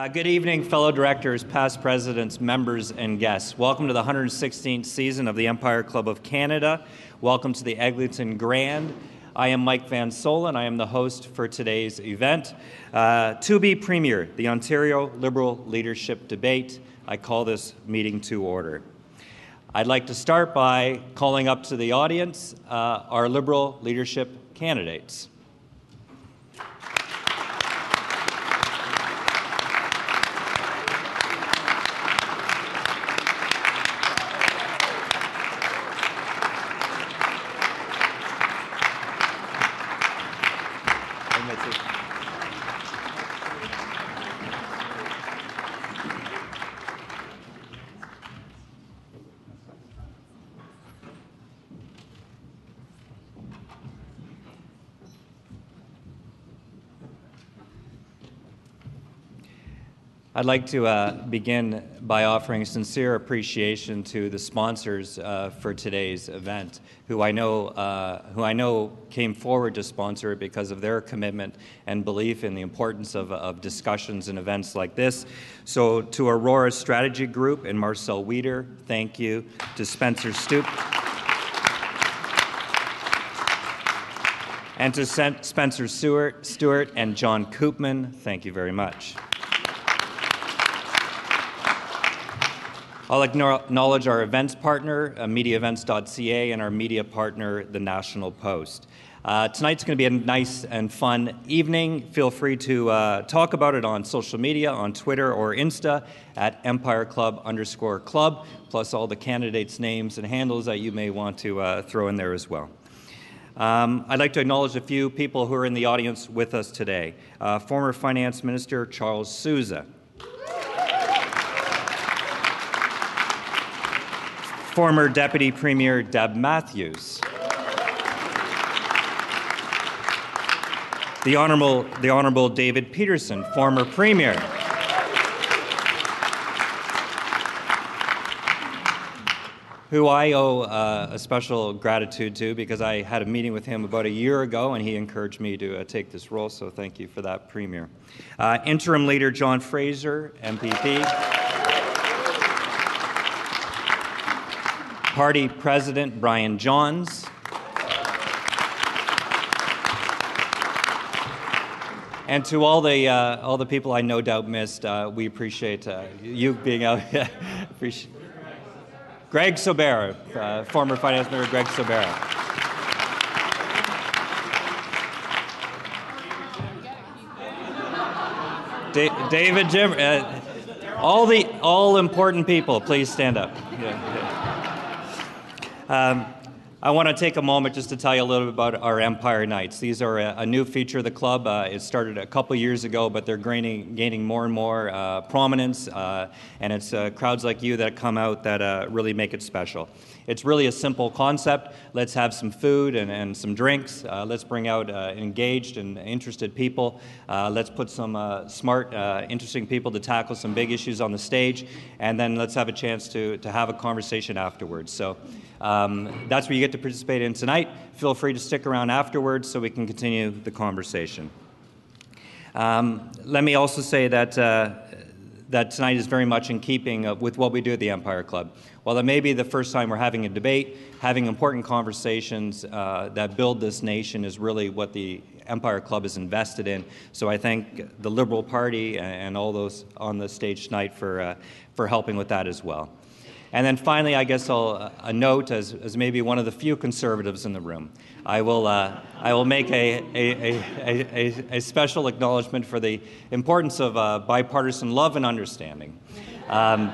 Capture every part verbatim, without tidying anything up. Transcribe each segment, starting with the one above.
Uh, good evening, fellow directors, past presidents, members, and guests. Welcome to the one hundred sixteenth season of the Empire Club of Canada. Welcome to the Eglinton Grand. I am Mike Van Solen. I am the host for today's event. Uh, to be Premier, the Ontario Liberal Leadership Debate. I call this meeting to order. I'd like to start by calling up to the audience uh, our Liberal leadership candidates. I'd like to uh, begin by offering sincere appreciation to the sponsors uh, for today's event, who I know uh, who I know came forward to sponsor it because of their commitment and belief in the importance of, of discussions and events like this. So to Aurora Strategy Group and Marcel Weider, thank you. To Spencer Stoop. And to Spencer Stewart and John Koopman, thank you very much. I'll acknowledge our events partner, uh, media events dot c a, and our media partner, The National Post. Uh, tonight's going to be a nice and fun evening. Feel free to uh, talk about it on social media, on Twitter or Insta, at EmpireClub underscore club, plus all the candidates' names and handles that you may want to uh, throw in there as well. Um, I'd like to acknowledge a few people who are in the audience with us today. Uh, former Finance Minister Charles Sousa. Former Deputy Premier Deb Matthews. The Honourable, the Honourable David Peterson, former Premier. Who I owe uh, a special gratitude to because I had a meeting with him about a year ago and he encouraged me to uh, take this role, so thank you for that, Premier. Uh, Interim Leader John Fraser, M P P. Party President Brian Johns, and to all the uh, all the people I no doubt missed, uh, we appreciate uh, you being out. appreciate Greg Sobera, uh, former Finance Minister Greg Sobera. Da David Jim, uh, all the all important people, please stand up. Yeah, yeah. Um, I want to take a moment just to tell you a little bit about our Empire Nights. These are a, a new feature of the club. Uh, it started a couple years ago, but they're gaining, gaining more and more uh, prominence, uh, and it's uh, crowds like you that come out that uh, really make it special. It's really a simple concept. Let's have some food and, and some drinks. Uh, let's bring out uh, engaged and interested people. Uh, let's put some uh, smart, uh, interesting people to tackle some big issues on the stage, and then let's have a chance to, to have a conversation afterwards. So. Um, that's what you get to participate in tonight. Feel free to stick around afterwards so we can continue the conversation. Um, let me also say that, uh, that tonight is very much in keeping uh, with what we do at the Empire Club. While it may be the first time we're having a debate, having important conversations uh, that build this nation is really what the Empire Club is invested in. So I thank the Liberal Party and all those on the stage tonight for, uh, for helping with that as well. And then finally, I guess I'll uh, note, as, as maybe one of the few conservatives in the room, I will, uh, I will make a, a, a, a, a special acknowledgement for the importance of uh, bipartisan love and understanding, um,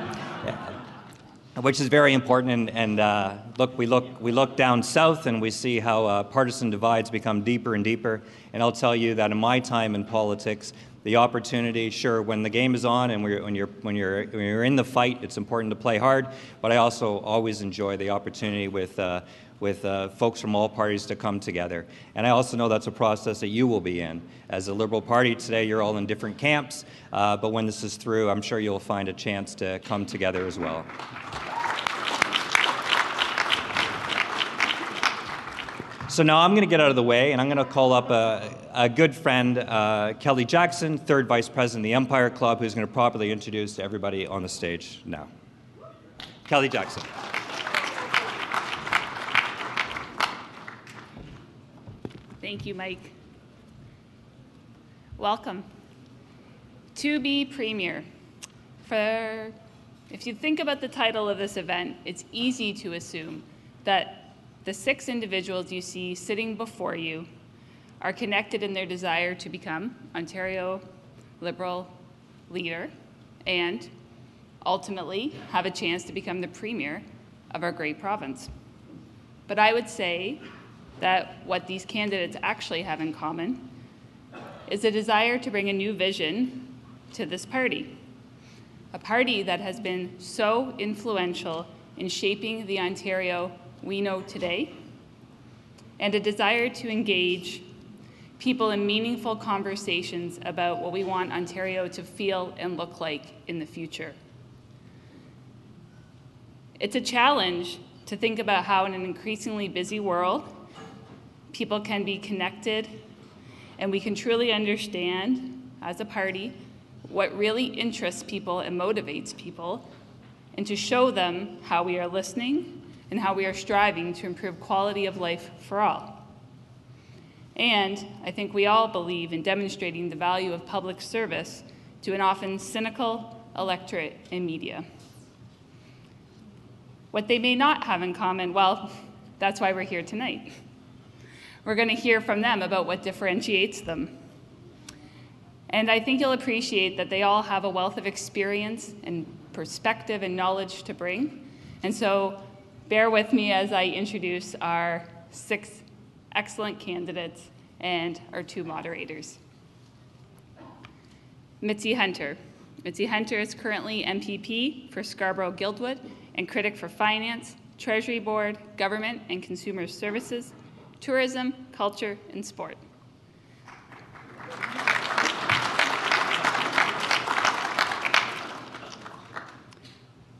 which is very important. And, and uh, look, we look, we look down south and we see how uh, partisan divides become deeper and deeper. And I'll tell you that in my time in politics, the opportunity, sure, when the game is on and we're, when, you're, when, you're, when you're in the fight, it's important to play hard, but I also always enjoy the opportunity with, uh, with uh, folks from all parties to come together. And I also know that's a process that you will be in. As a Liberal Party today, you're all in different camps, uh, but when this is through, I'm sure you'll find a chance to come together as well. So now I'm going to get out of the way, and I'm going to call up a, a good friend, uh, Kelly Jackson, third vice president of the Empire Club, who's going to properly introduce everybody on the stage now. Kelly Jackson. Thank you, Mike. Welcome. To Be Premier. For, if you think about the title of this event, it's easy to assume that the six individuals you see sitting before you are connected in their desire to become Ontario Liberal leader and ultimately have a chance to become the Premier of our great province. But I would say that what these candidates actually have in common is a desire to bring a new vision to this party, a party that has been so influential in shaping the Ontario we know today, and a desire to engage people in meaningful conversations about what we want Ontario to feel and look like in the future. It's a challenge to think about how in an increasingly busy world people can be connected, and we can truly understand, as a party, what really interests people and motivates people, and to show them how we are listening and how we are striving to improve quality of life for all. And I think we all believe in demonstrating the value of public service to an often cynical electorate and media. What they may not have in common, well, that's why we're here tonight. We're going to hear from them about what differentiates them. And I think you'll appreciate that they all have a wealth of experience and perspective and knowledge to bring. And so bear with me as I introduce our six excellent candidates and our two moderators. Mitzie Hunter. Mitzie Hunter is currently M P P for Scarborough-Guildwood and critic for Finance, Treasury Board, Government and Consumer Services, Tourism, Culture, and Sport.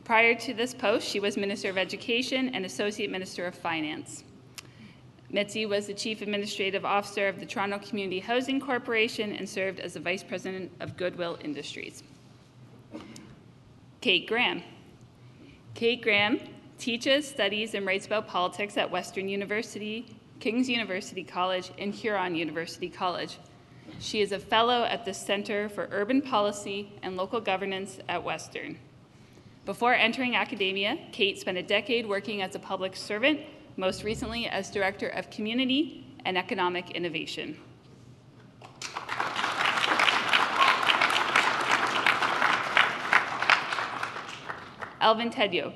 Prior to this post, she was Minister of Education and Associate Minister of Finance. Mitzie was the Chief Administrative Officer of the Toronto Community Housing Corporation and served as the Vice President of Goodwill Industries. Kate Graham. Kate Graham teaches, studies, and writes about politics at Western University, King's University College, and Huron University College. She is a fellow at the Center for Urban Policy and Local Governance at Western. Before entering academia, Kate spent a decade working as a public servant, most recently as Director of Community and Economic Innovation. Alvin Tedjo.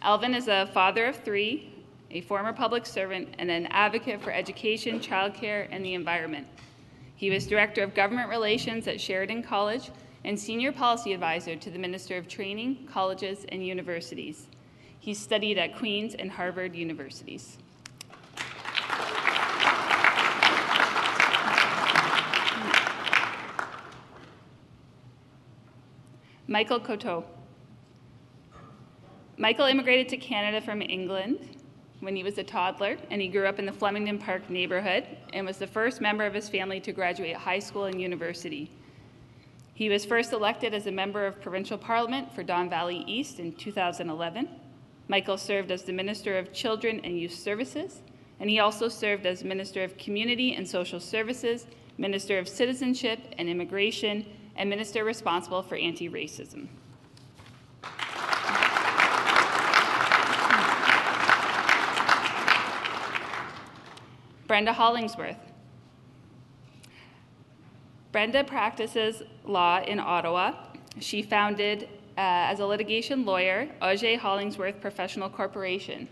Alvin is a father of three, a former public servant, and an advocate for education, childcare, and the environment. He was Director of Government Relations at Sheridan College and Senior Policy Advisor to the Minister of Training, Colleges, and Universities. He studied at Queen's and Harvard Universities. Michael Coteau. Michael immigrated to Canada from England when he was a toddler, and he grew up in the Flemington Park neighborhood and was the first member of his family to graduate high school and university. He was first elected as a member of provincial parliament for Don Valley East in two thousand eleven. Michael served as the Minister of Children and Youth Services, and he also served as Minister of Community and Social Services, Minister of Citizenship and Immigration, and Minister responsible for anti-racism. Brenda Hollingsworth. Brenda practices law in Ottawa. She founded, uh, as a litigation lawyer, Auger Hollingsworth Professional Corporation.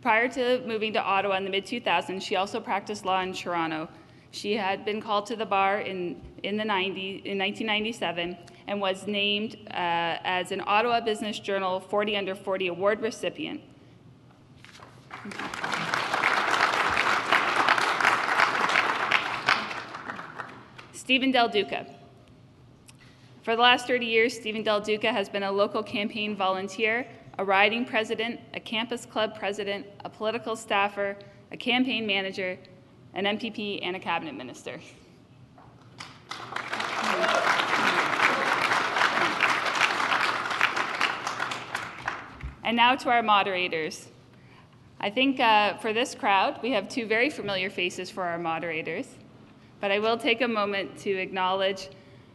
Prior to moving to Ottawa in the mid two thousands, she also practiced law in Toronto. She had been called to the bar in, in, the nineties, in nineteen ninety-seven and was named uh, as an Ottawa Business Journal forty under forty Award recipient. Stephen Del Duca. For the last thirty years, Stephen Del Duca has been a local campaign volunteer, a riding president, a campus club president, a political staffer, a campaign manager, an M P P, and a cabinet minister. And now to our moderators. I think uh, for this crowd, we have two very familiar faces for our moderators, but I will take a moment to acknowledge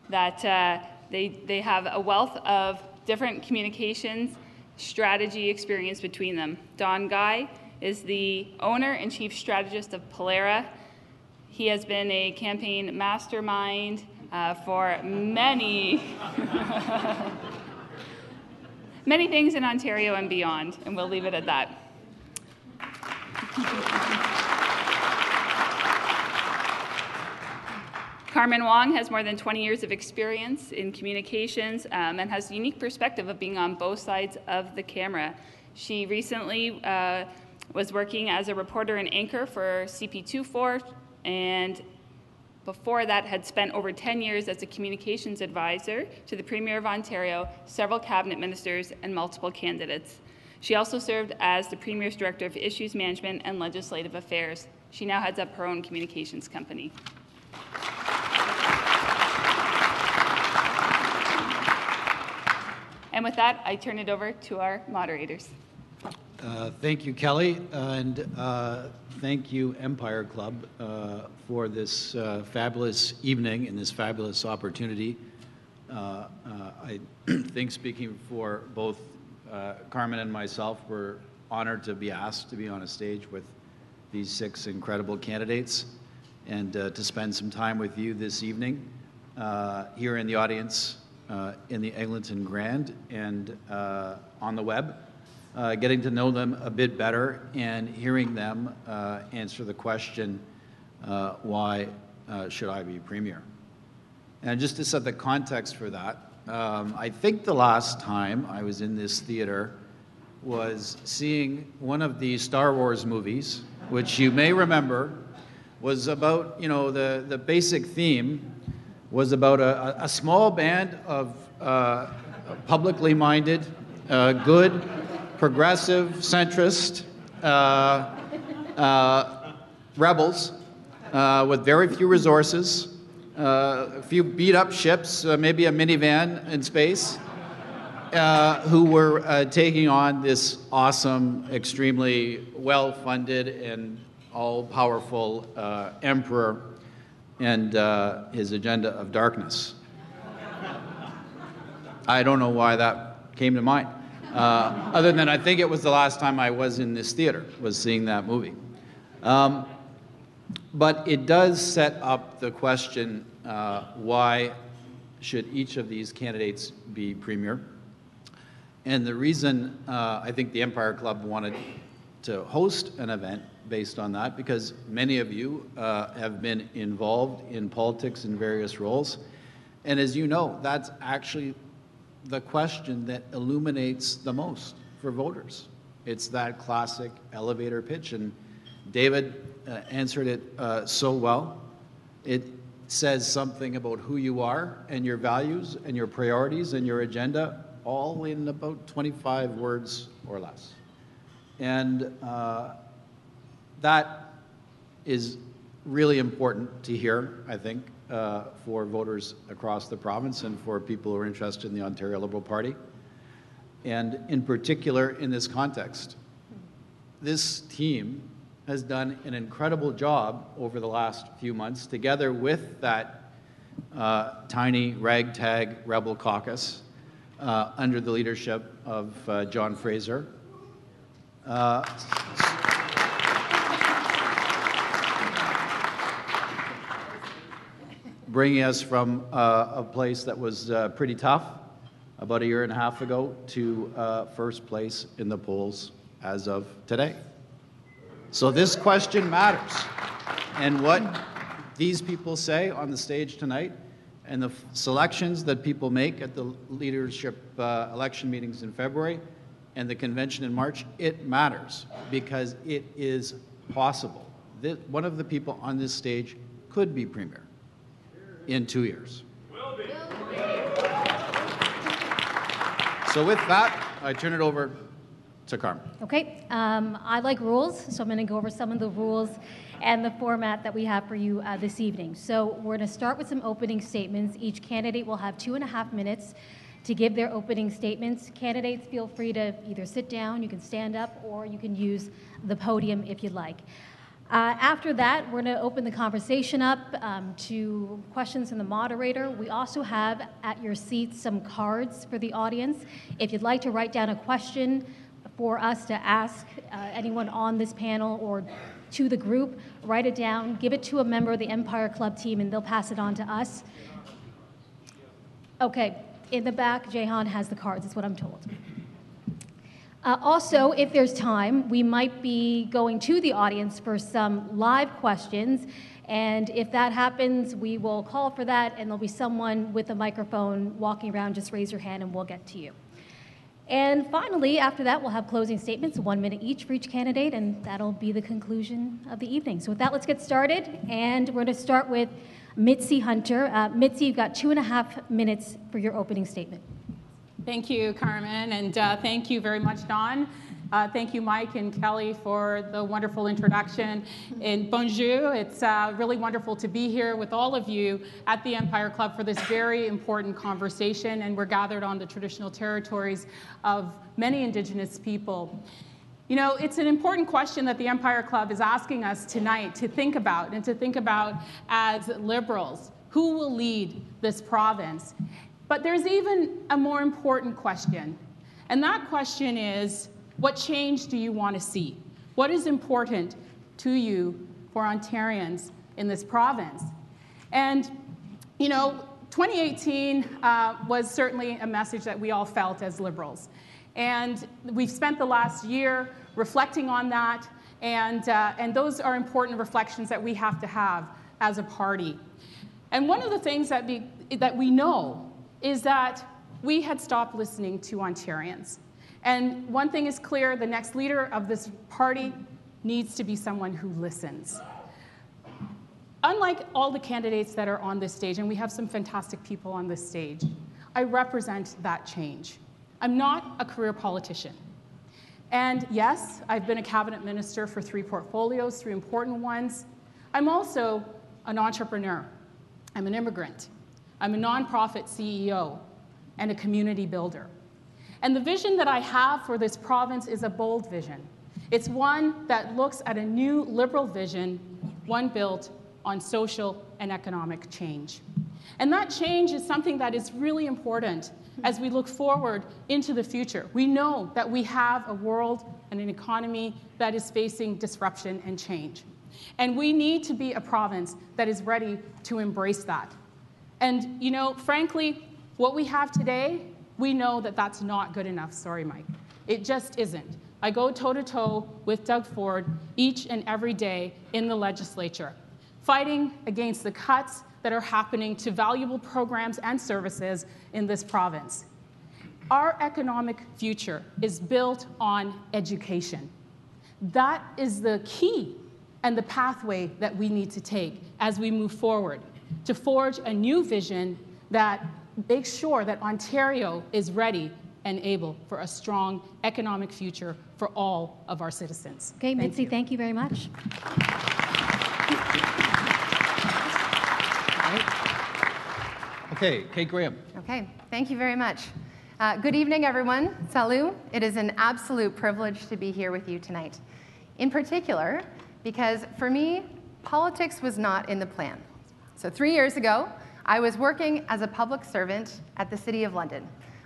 that uh, they, they have a wealth of different communications strategy experience between them. Don Guy is the owner and chief strategist of Pollara. He has been a campaign mastermind uh, for many, many things in Ontario and beyond, and we'll leave it at that. Carmen Wong has more than twenty years of experience in communications um, and has a unique perspective of being on both sides of the camera. She recently uh, was working as a reporter and anchor for C P twenty-four, and before that had spent over ten years as a communications advisor to the Premier of Ontario, several cabinet ministers, and multiple candidates. She also served as the Premier's Director of Issues Management and Legislative Affairs. She now heads up her own communications company. And with that, I turn it over to our moderators. Uh, thank you, Kelly, and uh, thank you, Empire Club, uh, for this uh, fabulous evening and this fabulous opportunity. Uh, uh, I think speaking for both Uh, Carmen and myself, were honored to be asked to be on a stage with these six incredible candidates and uh, to spend some time with you this evening uh, here in the audience uh, in the Eglinton Grand and uh, on the web, uh, getting to know them a bit better and hearing them uh, answer the question, uh, why uh, should I be Premier? And just to set the context for that, Um, I think the last time I was in this theater was seeing one of the Star Wars movies, which you may remember was about, you know, the, the basic theme was about a, a small band of uh, publicly minded, uh, good, progressive, centrist uh, uh, rebels uh, with very few resources. Uh, a few beat-up ships, uh, maybe a minivan in space, uh, who were uh, taking on this awesome, extremely well-funded and all-powerful uh, emperor and uh, his agenda of darkness. I don't know why that came to mind, uh, other than I think it was the last time I was in this theater, was seeing that movie. Um, But it does set up the question, uh, why should each of these candidates be Premier? And the reason uh, I think the Empire Club wanted to host an event based on that, because many of you uh, have been involved in politics in various roles. And as you know, that's actually the question that illuminates the most for voters. It's that classic elevator pitch. And David Uh, answered it uh, so well. It says something about who you are and your values and your priorities and your agenda, all in about twenty-five words or less. And uh, that is really important to hear, I think, uh, for voters across the province and for people who are interested in the Ontario Liberal Party. And in particular, in this context, this team has done an incredible job over the last few months, together with that uh, tiny ragtag rebel caucus uh, under the leadership of uh, John Fraser. Uh, bringing us from uh, a place that was uh, pretty tough about a year and a half ago to uh, first place in the polls as of today. So this question matters, and what these people say on the stage tonight and the selections that people make at the leadership uh, election meetings in February and the convention in March, it matters because it is possible. This, one of the people on this stage could be Premier in two years. Will be. So with that, I turn it over to Carmen. Okay, um, I like rules, so I'm going to go over some of the rules and the format that we have for you uh, this evening. So we're going to start with some opening statements. Each candidate will have two and a half minutes to give their opening statements. Candidates, feel free to either sit down, you can stand up, or you can use the podium if you'd like. Uh, after that, we're going to open the conversation up um, to questions from the moderator. We also have at your seats some cards for the audience. If you'd like to write down a question for us to ask uh, anyone on this panel or to the group, write it down, give it to a member of the Empire Club team, and they'll pass it on to us. Okay, in the back, Jehan has the cards, that's what I'm told. Uh, also, if there's time, we might be going to the audience for some live questions, and if that happens, we will call for that, and there'll be someone with a microphone walking around. Just raise your hand and we'll get to you. And finally, after that, we'll have closing statements, one minute each for each candidate, and that'll be the conclusion of the evening. So with that, let's get started, and we're going to start with Mitzie Hunter. Uh, Mitzie, you've got two and a half minutes for your opening statement. Thank you, Carmen, and uh, thank you very much, Don. Uh, thank you, Mike and Kelly, for the wonderful introduction. And bonjour, it's uh, really wonderful to be here with all of you at the Empire Club for this very important conversation, and we're gathered on the traditional territories of many Indigenous people. You know, it's an important question that the Empire Club is asking us tonight to think about, and to think about as Liberals. Who will lead this province? But there's even a more important question, and that question is, what change do you want to see? What is important to you for Ontarians in this province? And, you know, twenty eighteen uh, was certainly a message that we all felt as Liberals. And we've spent the last year reflecting on that, and, uh, and those are important reflections that we have to have as a party. And one of the things that we, that we know is that we had stopped listening to Ontarians. And one thing is clear, the next leader of this party needs to be someone who listens. Unlike all the candidates that are on this stage, and we have some fantastic people on this stage, I represent that change. I'm not a career politician. And yes, I've been a cabinet minister for three portfolios, three important ones. I'm also an entrepreneur. I'm an immigrant. I'm a nonprofit C E O and a community builder. And the vision that I have for this province is a bold vision. It's one that looks at a new Liberal vision, one built on social and economic change. And that change is something that is really important as we look forward into the future. We know that we have a world and an economy that is facing disruption and change. And we need to be a province that is ready to embrace that. And, you know, frankly, what we have today, we know that that's not good enough. Sorry, Mike. It just isn't. I go toe-to-toe with Doug Ford each and every day in the legislature, fighting against the cuts that are happening to valuable programs and services in this province. Our economic future is built on education. That is the key and the pathway that we need to take as we move forward, to forge a new vision that makes sure that Ontario is ready and able for a strong economic future for all of our citizens. Okay, Mitzie, thank you very much. Okay, Kate Graham. Okay, thank you very much. Uh, good evening, everyone. Salut. It is an absolute privilege to be here with you tonight. In particular, because for me, politics was not in the plan. So three years ago, I was working as a public servant at the City of London.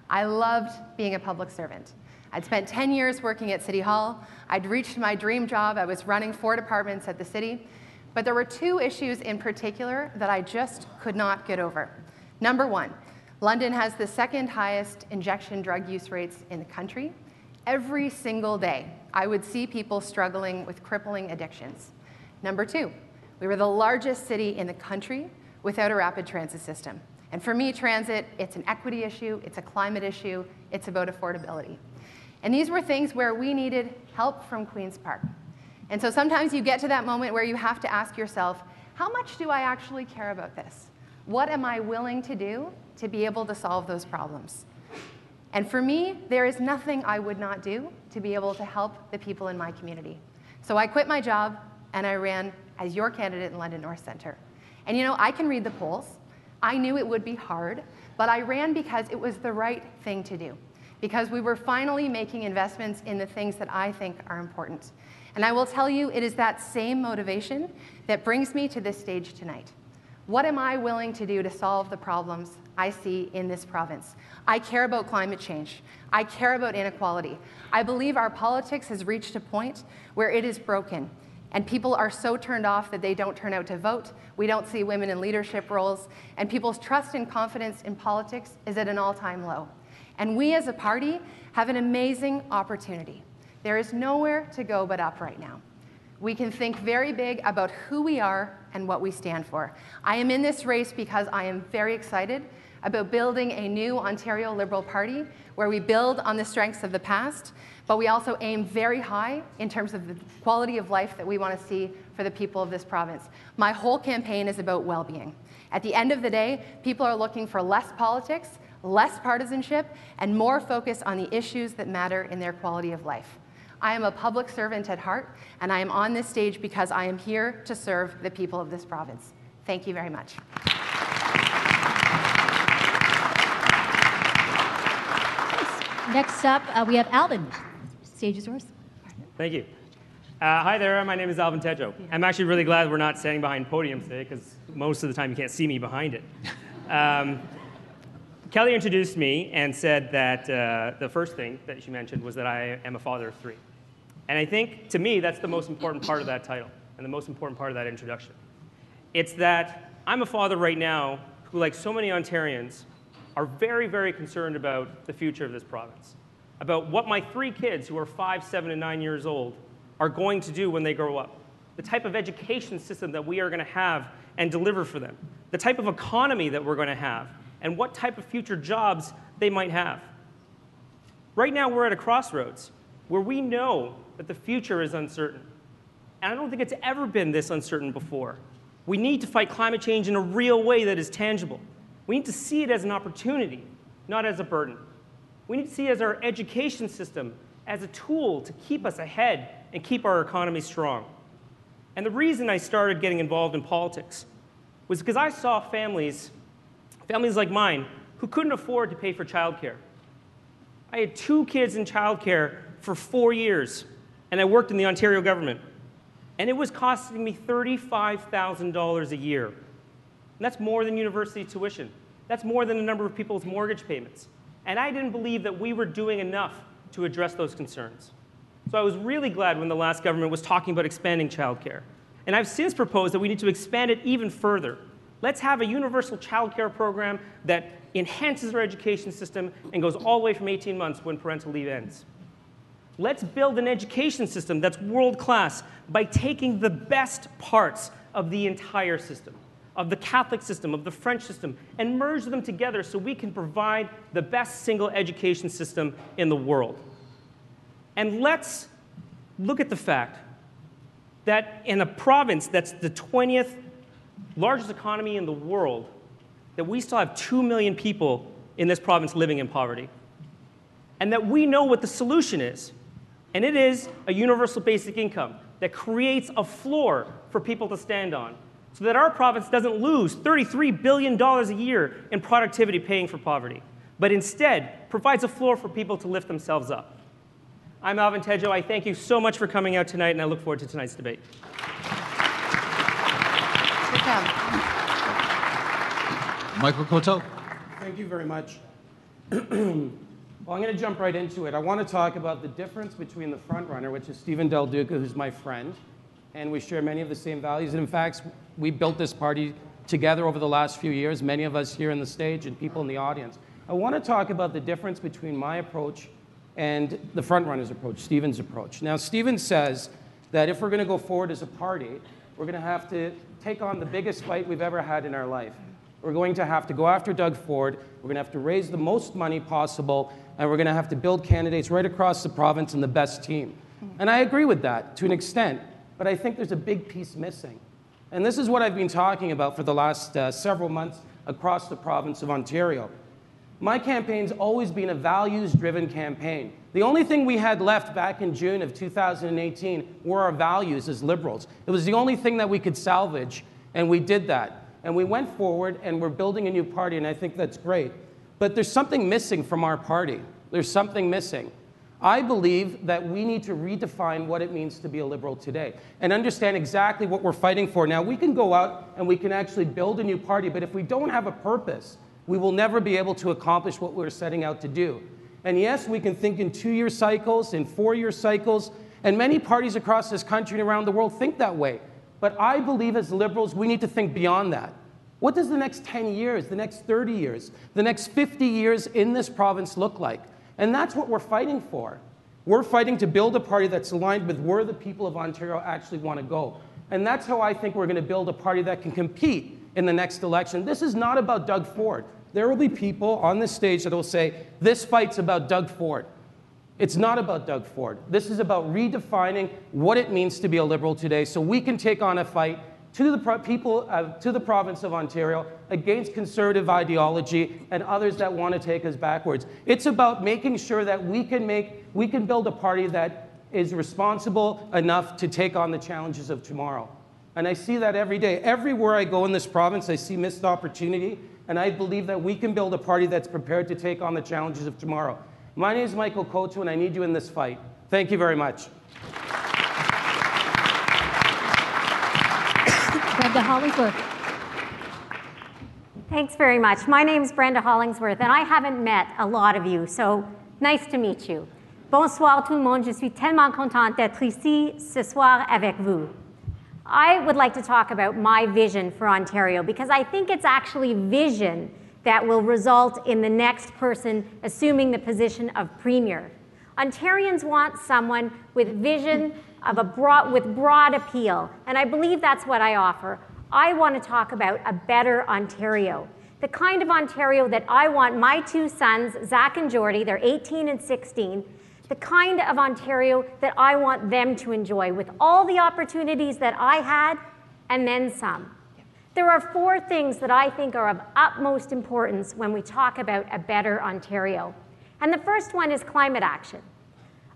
I loved being a public servant. I'd spent ten years working at City Hall. I'd reached my dream job. I was running four departments at the city. But there were two issues in particular that I just could not get over. Number one, London has the second highest injection drug use rates in the country. Every single day, I would see people struggling with crippling addictions. Number two, we were the largest city in the country without a rapid transit system. And for me, transit, it's an equity issue, it's a climate issue, it's about affordability. And these were things where we needed help from Queen's Park. And so sometimes you get to that moment where you have to ask yourself, how much do I actually care about this? What am I willing to do to be able to solve those problems? And for me, there is nothing I would not do to be able to help the people in my community. So I quit my job and I ran as your candidate in London North Centre. And you know, I can read the polls. I knew it would be hard, but I ran because it was the right thing to do, because we were finally making investments in the things that I think are important. And I will tell you, it is that same motivation that brings me to this stage tonight. What am I willing to do to solve the problems I see in this province? I care about climate change. I care about inequality. I believe our politics has reached a point where it is broken, and people are so turned off that they don't turn out to vote. We don't see women in leadership roles, and people's trust and confidence in politics is at an all-time low. And we as a party have an amazing opportunity. There is nowhere to go but up right now. We can think very big about who we are and what we stand for. I am in this race because I am very excited about building a new Ontario Liberal Party where we build on the strengths of the past, but we also aim very high in terms of the quality of life that we want to see for the people of this province. My whole campaign is about well-being. At the end of the day, people are looking for less politics, less partisanship, and more focus on the issues that matter in their quality of life. I am a public servant at heart, and I am on this stage because I am here to serve the people of this province. Thank you very much. Next up, uh, we have Alvin. Stage is yours. Thank you. Uh, hi there, my name is Alvin Tedjo. Yeah. I'm actually really glad we're not standing behind podiums today, because most of the time you can't see me behind it. Um, Kelly introduced me and said that uh, the first thing that she mentioned was that I am a father of three. And I think, to me, that's the most important part of that title and the most important part of that introduction. It's that I'm a father right now who, like so many Ontarians, are very, very concerned about the future of this province, about what my three kids, who are five, seven, and nine years old, are going to do when they grow up, the type of education system that we are going to have and deliver for them, the type of economy that we're going to have, and what type of future jobs they might have. Right now, we're at a crossroads where we know that the future is uncertain. And I don't think it's ever been this uncertain before. We need to fight climate change in a real way that is tangible. We need to see it as an opportunity, not as a burden. We need to see it as our education system as a tool to keep us ahead and keep our economy strong. And the reason I started getting involved in politics was because I saw families, families like mine, who couldn't afford to pay for childcare. I had two kids in childcare for four years, and I worked in the Ontario government. And it was costing me thirty-five thousand dollars a year. And that's more than university tuition. That's more than a number of people's mortgage payments. And I didn't believe that we were doing enough to address those concerns. So I was really glad when the last government was talking about expanding childcare. And I've since proposed that we need to expand it even further. Let's have a universal childcare program that enhances our education system and goes all the way from eighteen months when parental leave ends. Let's build an education system that's world-class by taking the best parts of the entire system, of the Catholic system, of the French system, and merge them together so we can provide the best single education system in the world. And let's look at the fact that in a province that's the twentieth largest economy in the world, that we still have two million people in this province living in poverty. And that we know what the solution is. And it is a universal basic income that creates a floor for people to stand on, so that our province doesn't lose thirty-three billion dollars a year in productivity paying for poverty, but instead provides a floor for people to lift themselves up. I'm Alvin Tedjo. I thank you so much for coming out tonight, and I look forward to tonight's debate. Good job. Michael Coteau. Thank you very much. Well, I'm going to jump right into it. I want to talk about the difference between the frontrunner, which is Stephen Del Duca, who's my friend, and we share many of the same values. And in fact, we built this party together over the last few years, many of us here on the stage and people in the audience. I want to talk about the difference between my approach and the frontrunner's approach, Stephen's approach. Now, Stephen says that if we're going to go forward as a party, we're going to have to take on the biggest fight we've ever had in our life. We're going to have to go after Doug Ford, we're going to have to raise the most money possible, and we're going to have to build candidates right across the province and the best team. And I agree with that to an extent. But I think there's a big piece missing. And this is what I've been talking about for the last uh, several months across the province of Ontario. my campaign's always been a values-driven campaign. The only thing we had left back in June of two thousand eighteen were our values as Liberals. It was the only thing that we could salvage, and we did that. And we went forward, and we're building a new party, and I think that's great. But there's something missing from our party. There's something missing. I believe that we need to redefine what it means to be a Liberal today and understand exactly what we're fighting for. Now, we can go out and we can actually build a new party, but if we don't have a purpose, we will never be able to accomplish what we're setting out to do. And yes, we can think in two-year cycles, in four-year cycles, and many parties across this country and around the world think that way. But I believe as Liberals, we need to think beyond that. What does the next ten years, the next thirty years, the next fifty years in this province look like? And that's what we're fighting for. We're fighting to build a party that's aligned with where the people of Ontario actually want to go. And that's how I think we're going to build a party that can compete in the next election. This is not about Doug Ford. There will be people on this stage that will say, this fight's about Doug Ford. It's not about Doug Ford. This is about redefining what it means to be a Liberal today so we can take on a fight to the pro people, uh, to the province of Ontario, against conservative ideology and others that want to take us backwards. It's about making sure that we can, make, we can build a party that is responsible enough to take on the challenges of tomorrow. And I see that every day. Everywhere I go in this province, I see missed opportunity, and I believe that we can build a party that's prepared to take on the challenges of tomorrow. My name is Michael Coteau, and I need you in this fight. Thank you very much. Brenda Hollingsworth. Thanks very much. My name's Brenda Hollingsworth, and I haven't met a lot of you, so nice to meet you. Bonsoir tout le monde. Je suis tellement contente d'être ici ce soir avec vous. I would like to talk about my vision for Ontario, because I think it's actually vision that will result in the next person assuming the position of Premier. Ontarians want someone with vision of a broad, with broad appeal, and I believe that's what I offer. I want to talk about a better Ontario, the kind of Ontario that I want my two sons, Zach and Jordy, they're eighteen and sixteen, the kind of Ontario that I want them to enjoy with all the opportunities that I had and then some. There are four things that I think are of utmost importance when we talk about a better Ontario. And the first one is climate action.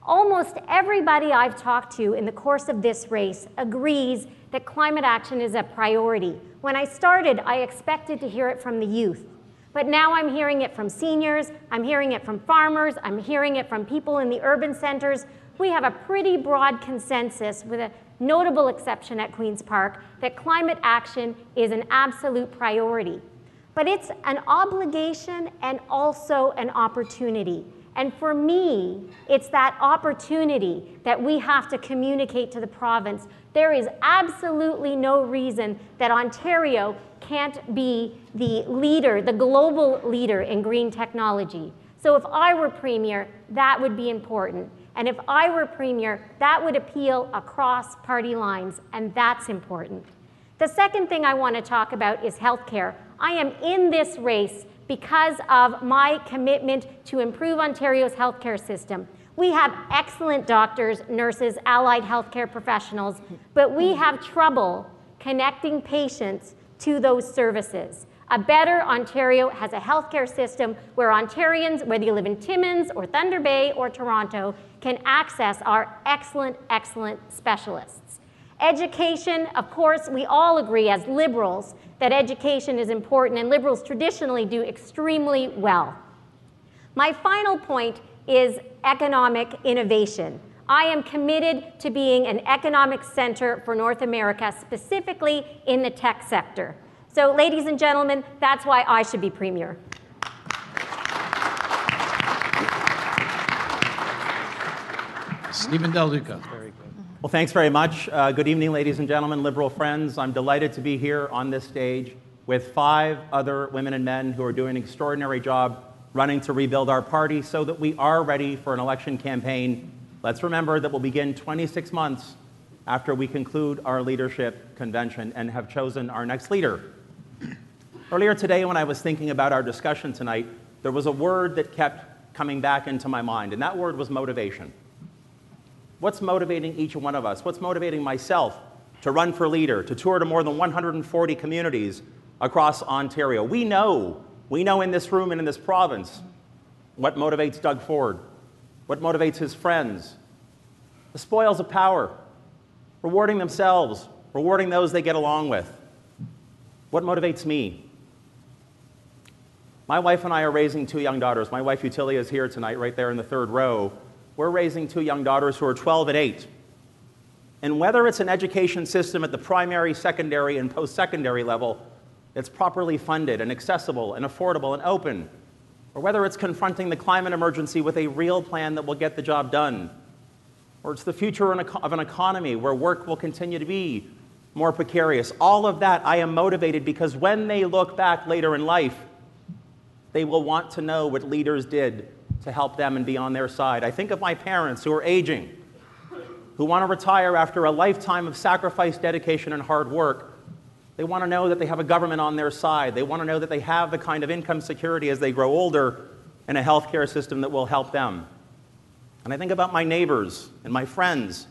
Almost everybody I've talked to in the course of this race agrees that climate action is a priority. When I started, I expected to hear it from the youth. But now I'm hearing it from seniors, I'm hearing it from farmers, I'm hearing it from people in the urban centers. We have a pretty broad consensus, with a notable exception at Queen's Park, that climate action is an absolute priority. But it's an obligation and also an opportunity. And for me, it's that opportunity that we have to communicate to the province. There is absolutely no reason that Ontario can't be the leader, the global leader in green technology. So if I were Premier, that would be important. And if I were Premier, that would appeal across party lines, and that's important. The second thing I want to talk about is healthcare. I am in this race because of my commitment to improve Ontario's healthcare system. We have excellent doctors, nurses, allied healthcare professionals, but we have trouble connecting patients to those services. A better Ontario has a healthcare system where Ontarians, whether you live in Timmins or Thunder Bay or Toronto, can access our excellent, excellent specialists. Education, of course, we all agree as Liberals that education is important, and Liberals traditionally do extremely well. My final point is economic innovation. I am committed to being an economic center for North America, specifically in the tech sector. So, ladies and gentlemen, that's why I should be Premier. Stephen Del Duca. Well, thanks very much. Uh, good evening, ladies and gentlemen, Liberal friends. I'm delighted to be here on this stage with five other women and men who are doing an extraordinary job running to rebuild our party so that we are ready for an election campaign. Let's remember that we'll begin twenty-six months after we conclude our leadership convention and have chosen our next leader. Earlier today, when I was thinking about our discussion tonight, there was a word that kept coming back into my mind, and that word was motivation. What's motivating each one of us? What's motivating myself to run for leader, to tour to more than one hundred forty communities across Ontario? We know We know in this room and in this province what motivates Doug Ford, what motivates his friends. The spoils of power, rewarding themselves, rewarding those they get along with. What motivates me? My wife and I are raising two young daughters. My wife, Utilia, is here tonight, right there in the third row. We're raising two young daughters who are twelve and eight. And whether it's an education system at the primary, secondary, and post-secondary level that's properly funded and accessible and affordable and open, or whether it's confronting the climate emergency with a real plan that will get the job done, or it's the future of an economy where work will continue to be more precarious, all of that, I am motivated because when they look back later in life, they will want to know what leaders did to help them and be on their side. I think of my parents who are aging, who want to retire after a lifetime of sacrifice, dedication, and hard work. They want to know that they have a government on their side. They want to know that they have the kind of income security as they grow older and a healthcare system that will help them. And I think about my neighbors and my friends,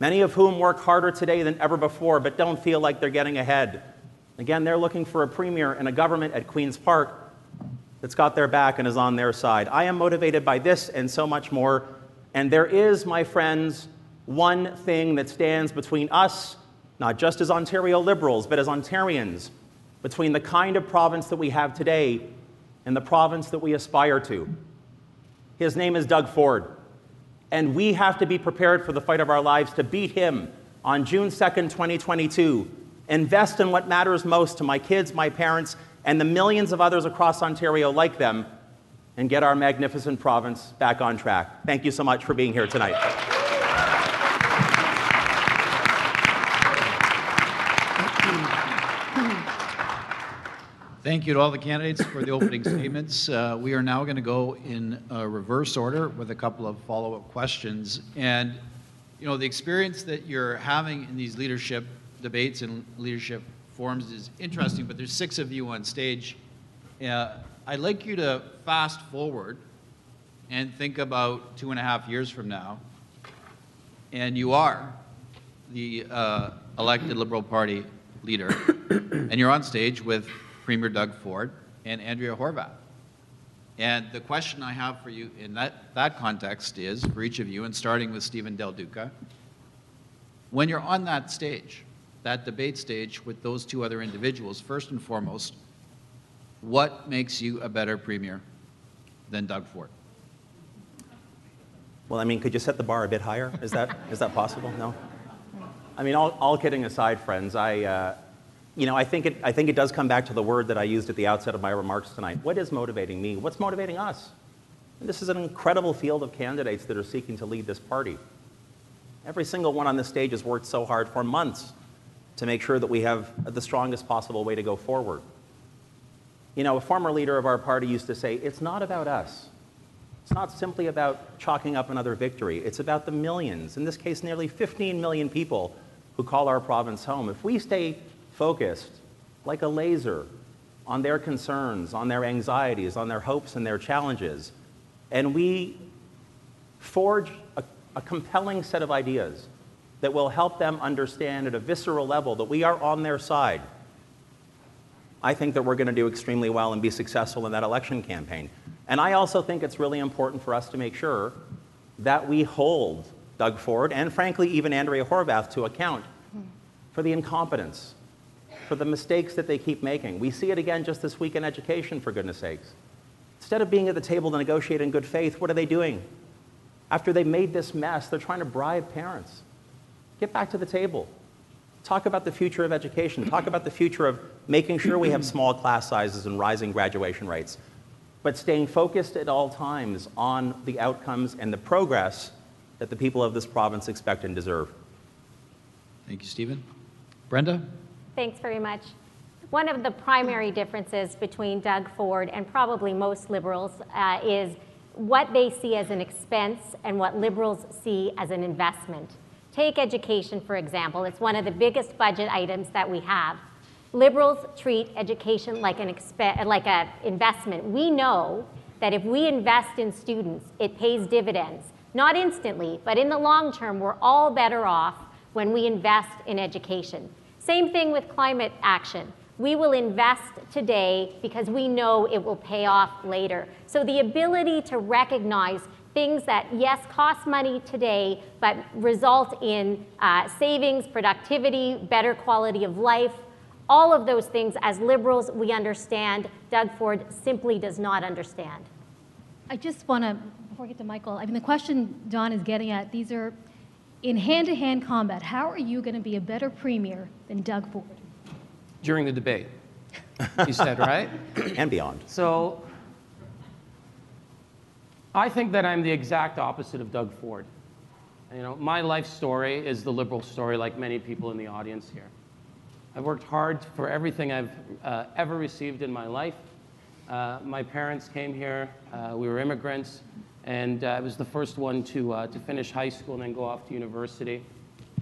many of whom work harder today than ever before but don't feel like they're getting ahead. Again, they're looking for a premier and a government at Queen's Park that's got their back and is on their side. I am motivated by this and so much more. And there is, my friends, one thing that stands between us, not just as Ontario Liberals, but as Ontarians, between the kind of province that we have today and the province that we aspire to. His name is Doug Ford, and we have to be prepared for the fight of our lives to beat him on June second, twenty twenty-two. Invest in what matters most to my kids, my parents, and the millions of others across Ontario like them, and get our magnificent province back on track. Thank you so much for being here tonight. Thank you to all the candidates for the opening statements. Uh, we are now going to go in uh, reverse order with a couple of follow-up questions. And, you know, the experience that you're having in these leadership debates and leadership forums is interesting, but there's six of you on stage. Uh, I'd like you to fast forward and think about two and a half years from now. And you are the uh, elected Liberal Party leader, and you're on stage with Premier Doug Ford and Andrea Horwath. And the question I have for you in that, that context is, for each of you, and starting with Stephen Del Duca, when you're on that stage, that debate stage with those two other individuals, first and foremost, what makes you a better Premier than Doug Ford? Well, I mean, could you set the bar a bit higher? Is that, is that possible? No? I mean, all, all kidding aside, friends, I... Uh, You know, I think, it, I think it does come back to the word that I used at the outset of my remarks tonight. What is motivating me? What's motivating us? And this is an incredible field of candidates that are seeking to lead this party. Every single one on this stage has worked so hard for months to make sure that we have the strongest possible way to go forward. You know, a former leader of our party used to say, it's not about us. It's not simply about chalking up another victory. It's about the millions, in this case, nearly fifteen million people who call our province home. If we stay focused like a laser on their concerns, on their anxieties, on their hopes and their challenges, and we forge a, a compelling set of ideas that will help them understand at a visceral level that we are on their side, I think that we're going to do extremely well and be successful in that election campaign. And I also think it's really important for us to make sure that we hold Doug Ford and, frankly, even Andrea Horwath to account for the incompetence, for the mistakes that they keep making. We see it again just this week in education, for goodness sakes. Instead of being at the table to negotiate in good faith, what are they doing? After they've made this mess, they're trying to bribe parents. Get back to the table. Talk about the future of education. Talk about the future of making sure we have small class sizes and rising graduation rates, but staying focused at all times on the outcomes and the progress that the people of this province expect and deserve. Thank you, Stephen. Brenda? Thanks very much. One of the primary differences between Doug Ford and probably most Liberals uh, is what they see as an expense and what Liberals see as an investment. Take education, for example. It's one of the biggest budget items that we have. Liberals treat education like an exp- like an investment. We know that if we invest in students, it pays dividends. Not instantly, but in the long term, we're all better off when we invest in education. Same thing with climate action. We will invest today because we know it will pay off later. So the ability to recognize things that, yes, cost money today, but result in uh, savings, productivity, better quality of life, all of those things as Liberals we understand. Doug Ford simply does not understand. I just want to, before I get to Michael, I mean, the question Don is getting at, these are in hand-to-hand combat. How are you going to be a better premier than Doug Ford? During the debate, you said, right? And beyond. So I think that I'm the exact opposite of Doug Ford. You know, my life story is the Liberal story, like many people in the audience here. I've worked hard for everything I've uh, ever received in my life. Uh, my parents came here. Uh, we were immigrants. And uh, I was the first one to, uh, to finish high school and then go off to university.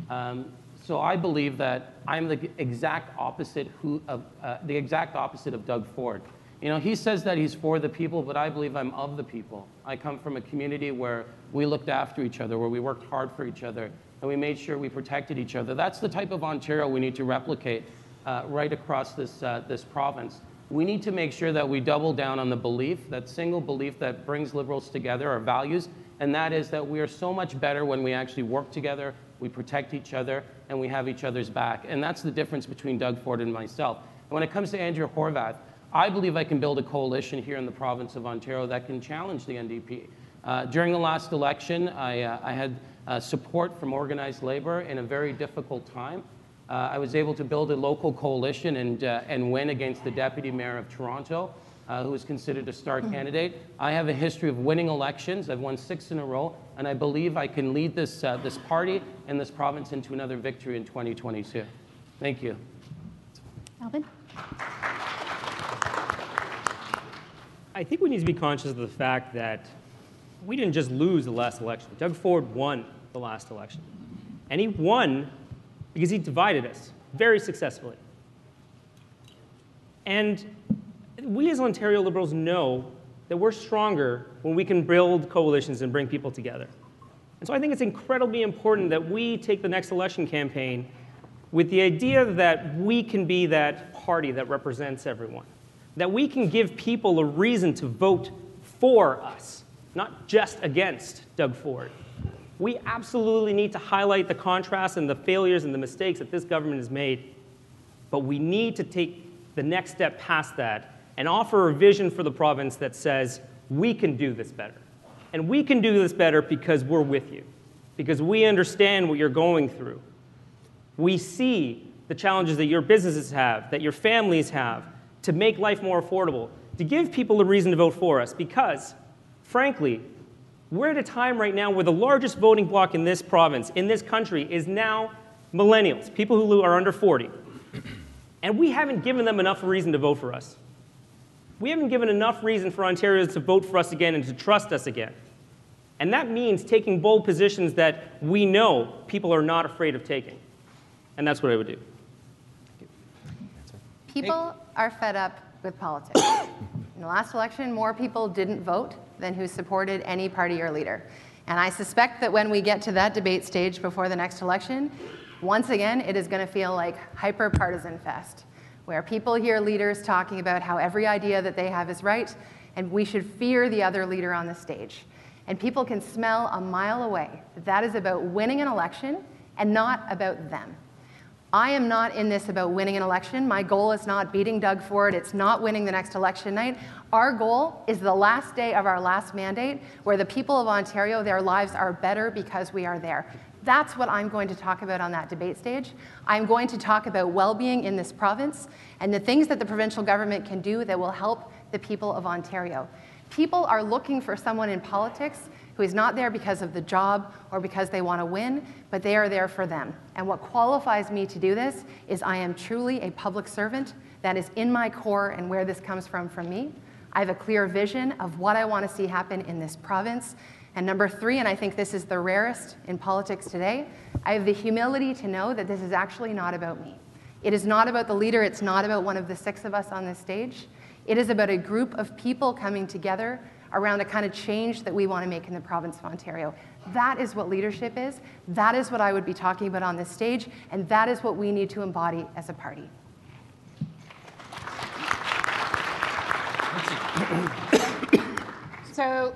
Um, So I believe that I'm the exact opposite who, uh, uh, the exact opposite of Doug Ford. You know, he says that he's for the people, but I believe I'm of the people. I come from a community where we looked after each other, where we worked hard for each other, and we made sure we protected each other. That's the type of Ontario we need to replicate uh, right across this, uh, this province. We need to make sure that we double down on the belief, that single belief that brings Liberals together, our values, and that is that we are so much better when we actually work together, we protect each other, and we have each other's back. And that's the difference between Doug Ford and myself. And when it comes to Andrea Horwath, I believe I can build a coalition here in the province of Ontario that can challenge the N D P. Uh, during the last election, I, uh, I had uh, support from organized labor in a very difficult time. Uh, I was able to build a local coalition and, uh, and win against the Deputy Mayor of Toronto, Uh, who is considered a star candidate. I have a history of winning elections. I've won six in a row, and I believe I can lead this, uh, this party and this province into another victory in twenty twenty-two. Thank you. Alvin? I think we need to be conscious of the fact that we didn't just lose the last election. Doug Ford won the last election. And he won because he divided us very successfully. And we as Ontario Liberals know that we're stronger when we can build coalitions and bring people together. And so I think it's incredibly important that we take the next election campaign with the idea that we can be that party that represents everyone, that we can give people a reason to vote for us, not just against Doug Ford. We absolutely need to highlight the contrasts and the failures and the mistakes that this government has made, but we need to take the next step past that and offer a vision for the province that says, we can do this better. And we can do this better because we're with you, because we understand what you're going through. We see the challenges that your businesses have, that your families have, to make life more affordable, to give people a reason to vote for us, because, frankly, we're at a time right now where the largest voting bloc in this province, in this country, is now millennials, people who are under forty. And we haven't given them enough reason to vote for us. We haven't given enough reason for Ontarians to vote for us again and to trust us again. And that means taking bold positions that we know people are not afraid of taking. And that's what I would do. People are fed up with politics. In the last election, more people didn't vote than who supported any party or leader. And I suspect that when we get to that debate stage before the next election, once again, it is going to feel like hyper-partisan fest, where people hear leaders talking about how every idea that they have is right, and we should fear the other leader on the stage. And people can smell a mile away that that is about winning an election and not about them. I am not in this about winning an election. My goal is not beating Doug Ford. It's not winning the next election night. Our goal is the last day of our last mandate, where the people of Ontario, their lives are better because we are there. That's what I'm going to talk about on that debate stage. I'm going to talk about well-being in this province and the things that the provincial government can do that will help the people of Ontario. People are looking for someone in politics who is not there because of the job or because they want to win, but they are there for them. And what qualifies me to do this is I am truly a public servant. That is in my core and where this comes from from me. I have a clear vision of what I want to see happen in this province. And number three, and I think this is the rarest in politics today, I have the humility to know that this is actually not about me. It is not about the leader. It's not about one of the six of us on this stage. It is about a group of people coming together around a kind of change that we want to make in the province of Ontario. That is what leadership is. That is what I would be talking about on this stage. And that is what we need to embody as a party. So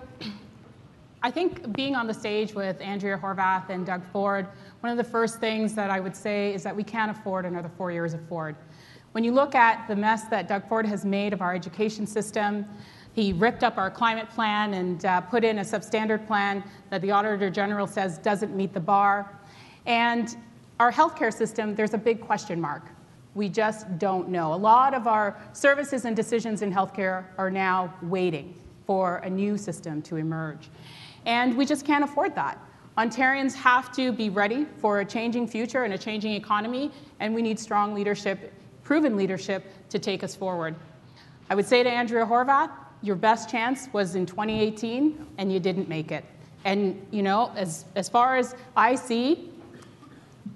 I think being on the stage with Andrea Horwath and Doug Ford, one of the first things that I would say is that we can't afford another four years of Ford. When you look at the mess that Doug Ford has made of our education system, he ripped up our climate plan and uh, put in a substandard plan that the Auditor General says doesn't meet the bar. And our healthcare system, there's a big question mark. We just don't know. A lot of our services and decisions in healthcare are now waiting for a new system to emerge. And we just can't afford that. Ontarians have to be ready for a changing future and a changing economy, and we need strong leadership, proven leadership, to take us forward. I would say to Andrea Horwath, your best chance was in twenty eighteen, and you didn't make it. And, you know, as, as far as I see,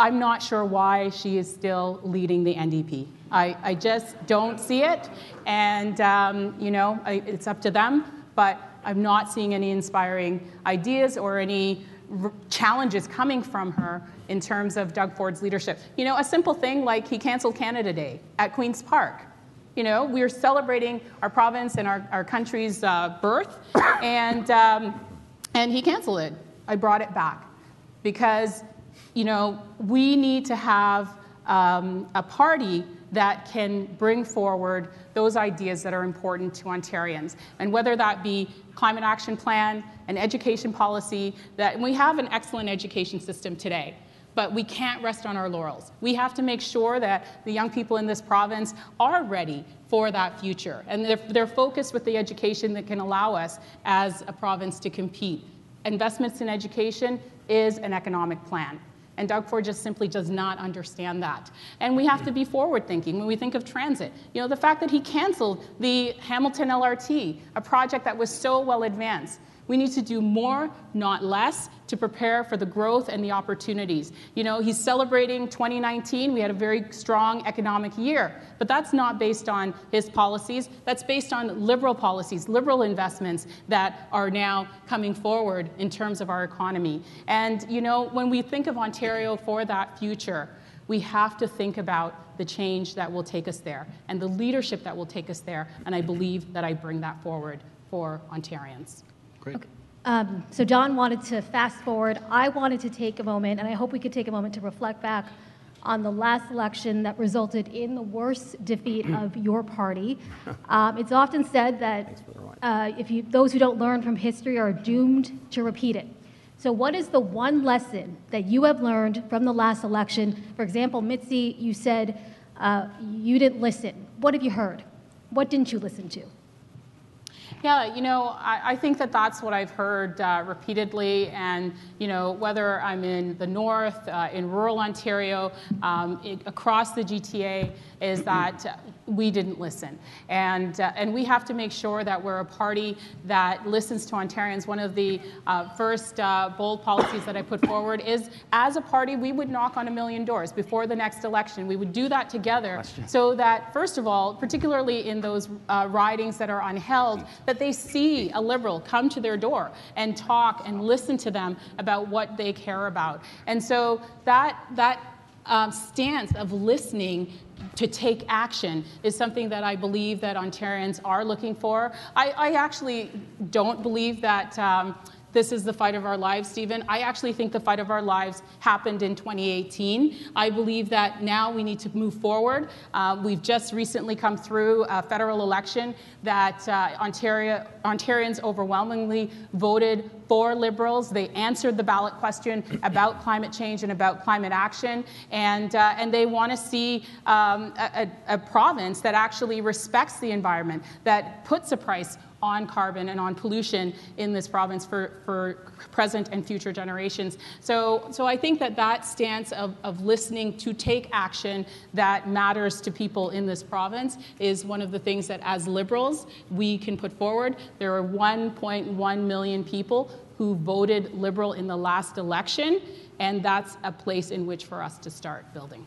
I'm not sure why she is still leading the N D P. I, I just don't see it, and, um, you know, I, it's up to them, but I'm not seeing any inspiring ideas or any r challenges coming from her in terms of Doug Ford's leadership. You know, a simple thing like he canceled Canada Day at Queen's Park. You know, we're celebrating our province and our, our country's uh, birth, and, um, and he canceled it. I brought it back because, you know, we need to have um, a party that can bring forward those ideas that are important to Ontarians. And whether that be climate action plan, an education policy, that and we have an excellent education system today, but we can't rest on our laurels. We have to make sure that the young people in this province are ready for that future. And they're, they're focused with the education that can allow us as a province to compete. Investments in education is an economic plan. And Doug Ford just simply does not understand that. And we have to be forward-thinking when we think of transit. You know, the fact that he canceled the Hamilton L R T, a project that was so well advanced. We need to do more, not less, to prepare for the growth and the opportunities. You know, he's celebrating twenty nineteen. We had a very strong economic year, but that's not based on his policies. That's based on Liberal policies, Liberal investments that are now coming forward in terms of our economy. And, you know, when we think of Ontario for that future, we have to think about the change that will take us there and the leadership that will take us there, and I believe that I bring that forward for Ontarians. Great. Okay. Um, so Don wanted to fast forward. I wanted to take a moment, and I hope we could take a moment to reflect back on the last election that resulted in the worst defeat of your party. Um, it's often said that uh, if you, those who don't learn from history are doomed to repeat it. So what is the one lesson that you have learned from the last election? For example, Mitzie, you said uh, you didn't listen. What have you heard? What didn't you listen to? Yeah, you know, I, I think that that's what I've heard uh, repeatedly, and, you know, whether I'm in the north, uh, in rural Ontario, um, it, across the G T A, is that uh, we didn't listen. And, uh, and we have to make sure that we're a party that listens to Ontarians. One of the uh, first uh, bold policies that I put forward is, as a party, we would knock on a million doors before the next election. We would do that together Question. so that, first of all, particularly in those uh, ridings that are unheld, that they see a Liberal come to their door and talk and listen to them about what they care about. And so that, that um, stance of listening to take action is something that I believe that Ontarians are looking for. I, I actually don't believe that um, this is the fight of our lives, Stephen. I actually think the fight of our lives happened in twenty eighteen. I believe that now we need to move forward. Uh, we've just recently come through a federal election that uh, Ontario, Ontarians overwhelmingly voted for Liberals. They answered the ballot question about climate change and about climate action, and, uh, and they want to see um, a, a province that actually respects the environment, that puts a price on carbon and on pollution in this province for, for present and future generations. So, so I think that that stance of, of listening to take action that matters to people in this province is one of the things that, as Liberals, we can put forward. There are one point one million people who voted Liberal in the last election, and that's a place in which for us to start building.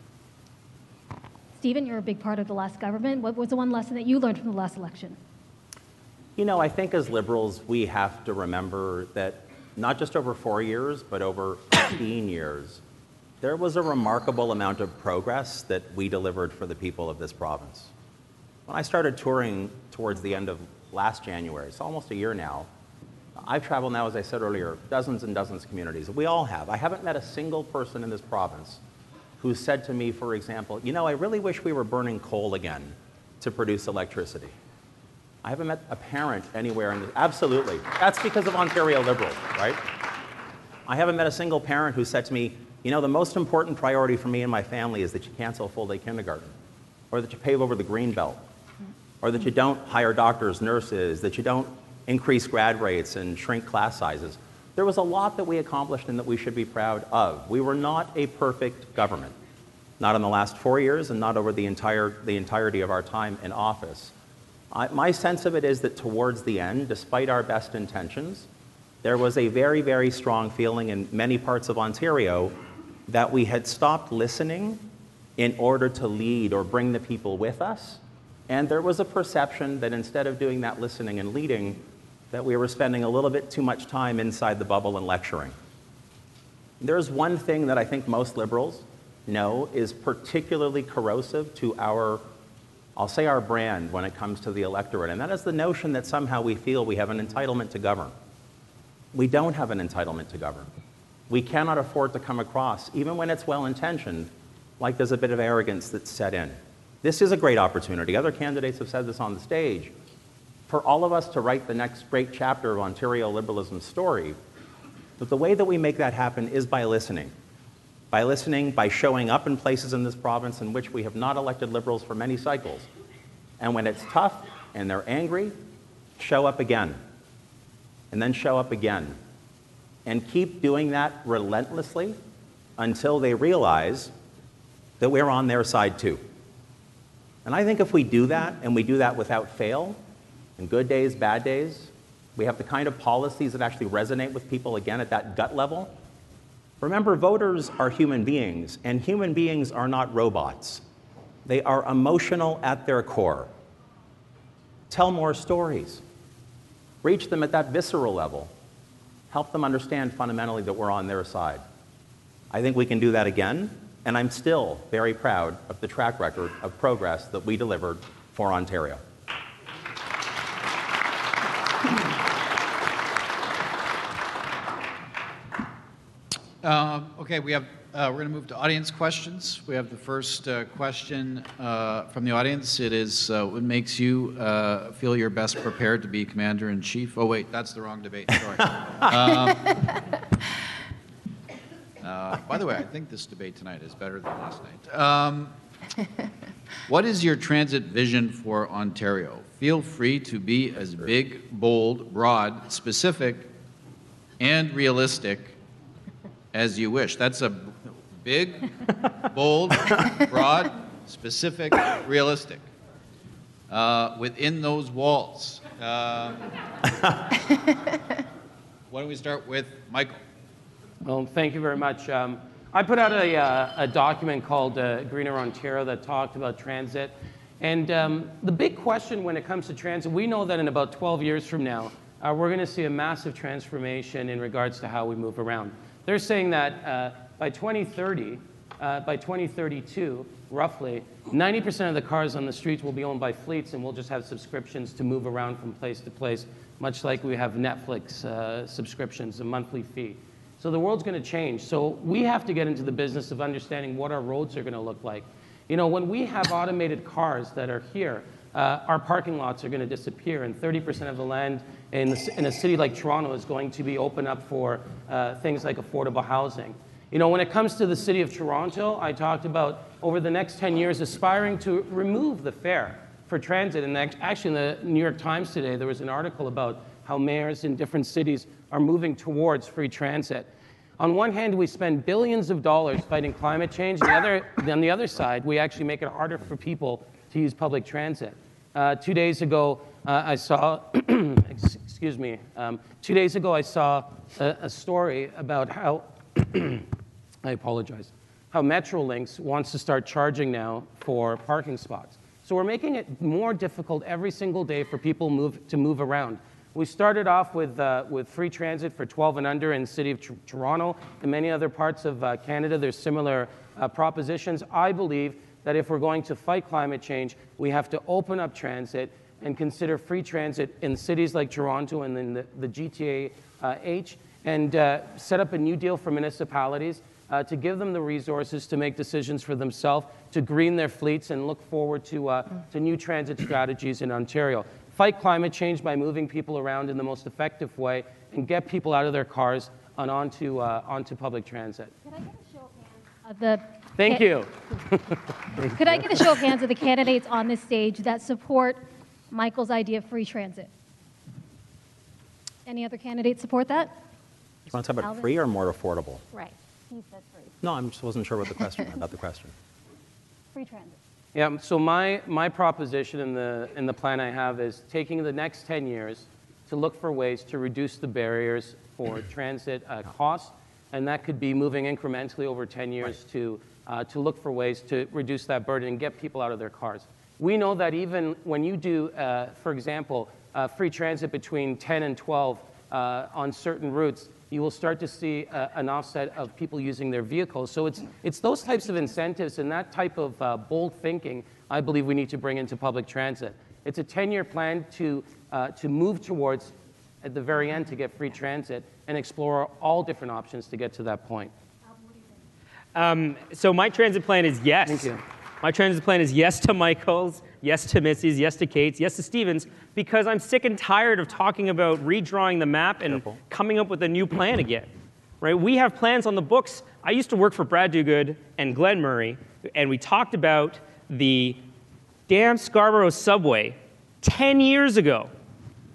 Stephen, you're a big part of the last government. What was the one lesson that you learned from the last election? You know, I think as Liberals, we have to remember that not just over four years, but over fifteen years, there was a remarkable amount of progress that we delivered for the people of this province. When I started touring towards the end of last January, so almost a year now. I've traveled now, as I said earlier, dozens and dozens of communities. We all have. I haven't met a single person in this province who said to me, for example, you know, I really wish we were burning coal again to produce electricity. I haven't met a parent anywhere in this. Absolutely. That's because of Ontario Liberals, right? I haven't met a single parent who said to me, you know, the most important priority for me and my family is that you cancel full-day kindergarten, or that you pave over the green belt, or that you don't hire doctors, nurses, that you don't increase grad rates and shrink class sizes. There was a lot that we accomplished and that we should be proud of. We were not a perfect government, not in the last four years and not over the, entire, the entirety of our time in office. I, my sense of it is that towards the end, despite our best intentions, there was a very, very strong feeling in many parts of Ontario that we had stopped listening in order to lead or bring the people with us. And there was a perception that instead of doing that listening and leading, that we were spending a little bit too much time inside the bubble and lecturing. There's one thing that I think most Liberals know is particularly corrosive to our, I'll say our brand when it comes to the electorate, and that is the notion that somehow we feel we have an entitlement to govern. We don't have an entitlement to govern. We cannot afford to come across, even when it's well-intentioned, like there's a bit of arrogance that's set in. This is a great opportunity. Other candidates have said this on the stage. For all of us to write the next great chapter of Ontario liberalism's story, but the way that we make that happen is by listening. By listening, by showing up in places in this province in which we have not elected Liberals for many cycles. And when it's tough and they're angry, show up again. And then show up again. And keep doing that relentlessly until they realize that we're on their side too. And I think if we do that, and we do that without fail, in good days, bad days, we have the kind of policies that actually resonate with people again at that gut level. Remember, voters are human beings, and human beings are not robots. They are emotional at their core. Tell more stories. Reach them at that visceral level. Help them understand fundamentally that we're on their side. I think we can do that again, and I'm still very proud of the track record of progress that we delivered for Ontario. Uh, okay, we have, uh, we're going to move to audience questions. We have the first uh, question uh, from the audience. It is, uh, what makes you uh, feel you're best prepared to be Commander-in-Chief? Oh, wait, that's the wrong debate. Sorry. um, uh, by the way, I think this debate tonight is better than last night. Um, what is your transit vision for Ontario? Feel free to be as big, bold, broad, specific, and realistic as you wish. That's a big, bold, broad, specific, realistic. Uh, within those walls. Uh, why don't we start with Michael? Well, thank you very much. Um, I put out a, uh, a document called uh, Greener Ontario that talked about transit. And um, the big question when it comes to transit, we know that in about twelve years from now, uh, we're going to see a massive transformation in regards to how we move around. They're saying that uh, by twenty thirty, uh, by twenty thirty-two, roughly, ninety percent of the cars on the streets will be owned by fleets, and we'll just have subscriptions to move around from place to place, much like we have Netflix uh, subscriptions, a monthly fee. So the world's going to change. So we have to get into the business of understanding what our roads are going to look like. You know, when we have automated cars that are here, uh, our parking lots are going to disappear, and thirty percent of the land in, the, in a city like Toronto is going to be open up for uh, things like affordable housing. You know, when it comes to the city of Toronto, I talked about over the next ten years aspiring to remove the fare for transit. And actually, in the New York Times today, there was an article about how mayors in different cities are moving towards free transit. On one hand, we spend billions of dollars fighting climate change. The other, on the other side, we actually make it harder for people to use public transit. Uh, two days ago, uh, I saw, excuse me, um, two days ago I saw a, a story about how, I apologize, how Metrolinx wants to start charging now for parking spots. So we're making it more difficult every single day for people move, to move around. We started off with, uh, with free transit for twelve and under in the city of Toronto and many other parts of uh, Canada. There's similar uh, propositions. I believe that if we're going to fight climate change, we have to open up transit and consider free transit in cities like Toronto and in the, the G T A uh, H, and uh, set up a new deal for municipalities uh, to give them the resources to make decisions for themselves, to green their fleets, and look forward to, uh, to new transit strategies in Ontario. Fight climate change by moving people around in the most effective way and get people out of their cars and onto, uh, onto public transit. Could I get a show of hands? Uh, the Thank you. Could I get a show of hands of the candidates on this stage that support Michael's idea of free transit? Any other candidates support that? You want to talk about Alvin? Free or more affordable? Right. He said free. No, I just wasn't sure what the question about the question. Free transit. Yeah, so my, my proposition in the, in the plan I have is taking the next ten years to look for ways to reduce the barriers for transit uh, costs, and that could be moving incrementally over ten years right. to, uh, to look for ways to reduce that burden and get people out of their cars. We know that even when you do, uh, for example, uh, free transit between ten and twelve uh, on certain routes, you will start to see uh, an offset of people using their vehicles. So it's, it's those types of incentives and that type of uh, bold thinking I believe we need to bring into public transit. It's a ten-year plan to, uh, to move towards, at the very end, to get free transit and explore all different options to get to that point. Um, so my transit plan is yes. Thank you. My transit plan is yes to Michael's, yes to Mitzie's, yes to Kate's, yes to Stephen's, because I'm sick and tired of talking about redrawing the map and Careful. coming up with a new plan again. Right? We have plans on the books. I used to work for Brad Duguid and Glenn Murray, and we talked about the damn Scarborough subway ten years ago.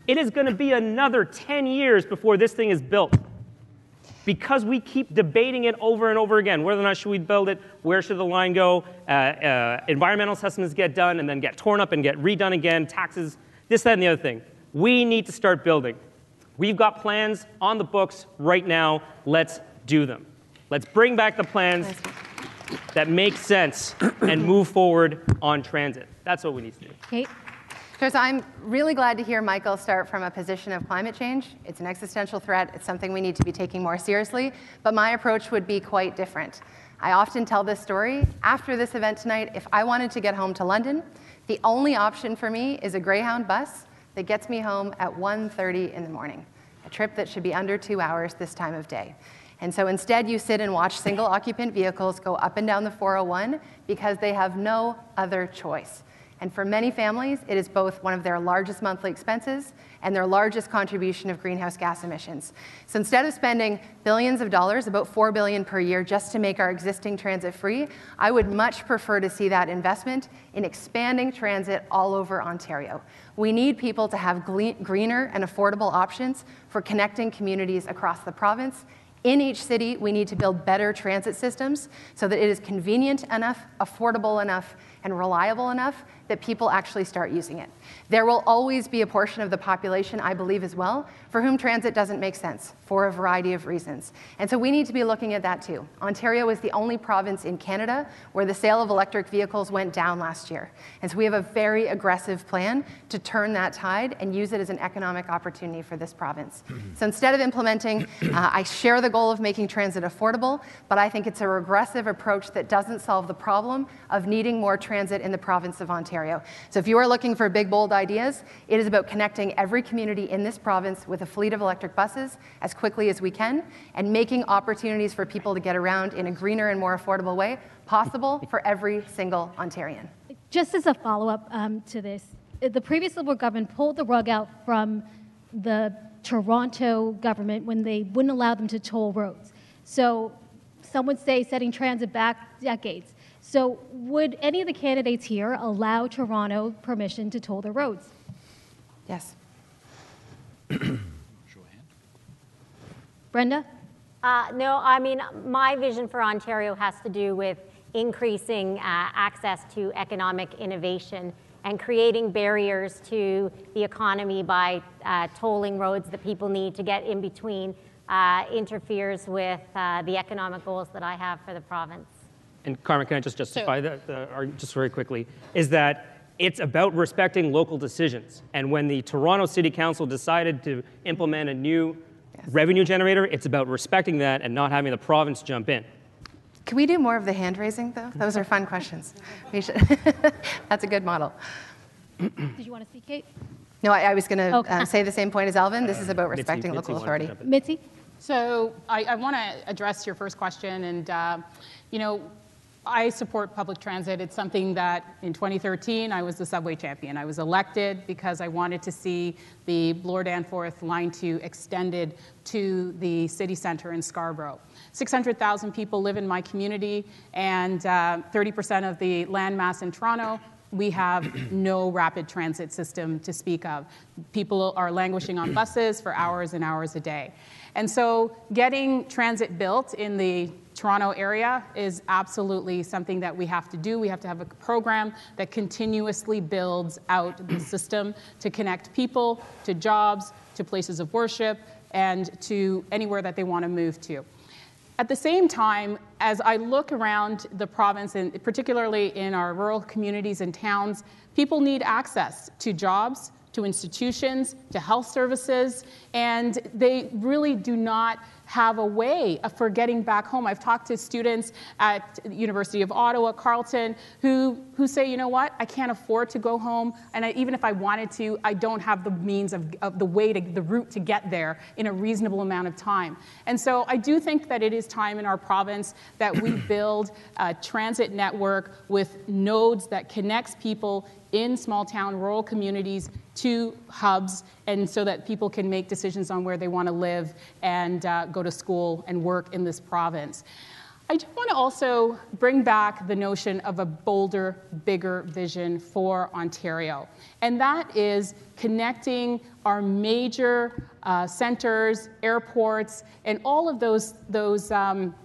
It is going to be another ten years before this thing is built, because we keep debating it over and over again, whether or not should we build it, where should the line go, uh, uh, environmental assessments get done and then get torn up and get redone again, taxes, this, that, and the other thing. We need to start building. We've got plans on the books right now. Let's do them. Let's bring back the plans that make sense and move forward on transit. That's what we need to do. Kate? Because I'm really glad to hear Michael start from a position of climate change. It's an existential threat. It's something we need to be taking more seriously. But my approach would be quite different. I often tell this story. After this event tonight, if I wanted to get home to London, the only option for me is a Greyhound bus that gets me home at one thirty in the morning, a trip that should be under two hours this time of day. And so instead, you sit and watch single-occupant vehicles go up and down the four oh one because they have no other choice. And for many families, it is both one of their largest monthly expenses and their largest contribution of greenhouse gas emissions. So instead of spending billions of dollars, about four billion dollars per year, just to make our existing transit free, I would much prefer to see that investment in expanding transit all over Ontario. We need people to have greener and affordable options for connecting communities across the province. In each city, we need to build better transit systems so that it is convenient enough, affordable enough, and reliable enough that people actually start using it. There will always be a portion of the population, I believe as well, for whom transit doesn't make sense for a variety of reasons. And so we need to be looking at that too. Ontario is the only province in Canada where the sale of electric vehicles went down last year. And so we have a very aggressive plan to turn that tide and use it as an economic opportunity for this province. So instead of implementing, uh, I share the goal of making transit affordable, but I think it's a regressive approach that doesn't solve the problem of needing more transit in the province of Ontario. So if you are looking for big, bold ideas, it is about connecting every community in this province with a fleet of electric buses as quickly as we can and making opportunities for people to get around in a greener and more affordable way possible for every single Ontarian. Just as a follow-up um, to this, the previous Liberal government pulled the rug out from the Toronto government when they wouldn't allow them to toll roads. So some would say setting transit back decades. So would any of the candidates here allow Toronto permission to toll their roads? Yes. Brenda? Uh, no, I mean, my vision for Ontario has to do with increasing uh, access to economic innovation and creating barriers to the economy by uh, tolling roads that people need to get in between uh, interferes with uh, the economic goals that I have for the province. And Carmen, can I just justify so, that, the, just very quickly, is that it's about respecting local decisions. And when the Toronto City Council decided to implement a new yes. revenue generator, it's about respecting that and not having the province jump in. Can we do more of the hand raising, though? Those are fun questions. We should. That's a good model. Did you want to speak, Kate? No, I, I was going to okay. um, say the same point as Alvin. This uh, is about respecting Mitzie, local Mitzie authority. Mitzie? So I, I want to address your first question. And, uh, you know, I support public transit. It's something that in twenty thirteen, I was the subway champion. I was elected because I wanted to see the Bloor Danforth Line two extended to the city centre in Scarborough. six hundred thousand people live in my community, and thirty percent uh, of the land mass in Toronto. We have no rapid transit system to speak of. People are languishing on buses for hours and hours a day. And so getting transit built in the Toronto area is absolutely something that we have to do. We have to have a program that continuously builds out the system to connect people to jobs, to places of worship, and to anywhere that they want to move to. At the same time, as I look around the province, and particularly in our rural communities and towns, people need access to jobs, to institutions, to health services, and they really do not have a way for getting back home. I've talked to students at the University of Ottawa, Carleton, who, who say, you know what, I can't afford to go home, and I, even if I wanted to, I don't have the means of, of the way, to, the route to get there in a reasonable amount of time. And so I do think that it is time in our province that we build a transit network with nodes that connects people in small town rural communities to hubs, and so that people can make decisions on where they want to live and uh, go to school and work in this province. I do want to also bring back the notion of a bolder, bigger vision for Ontario, and that is connecting our major uh, centers, airports, and all of those, those um,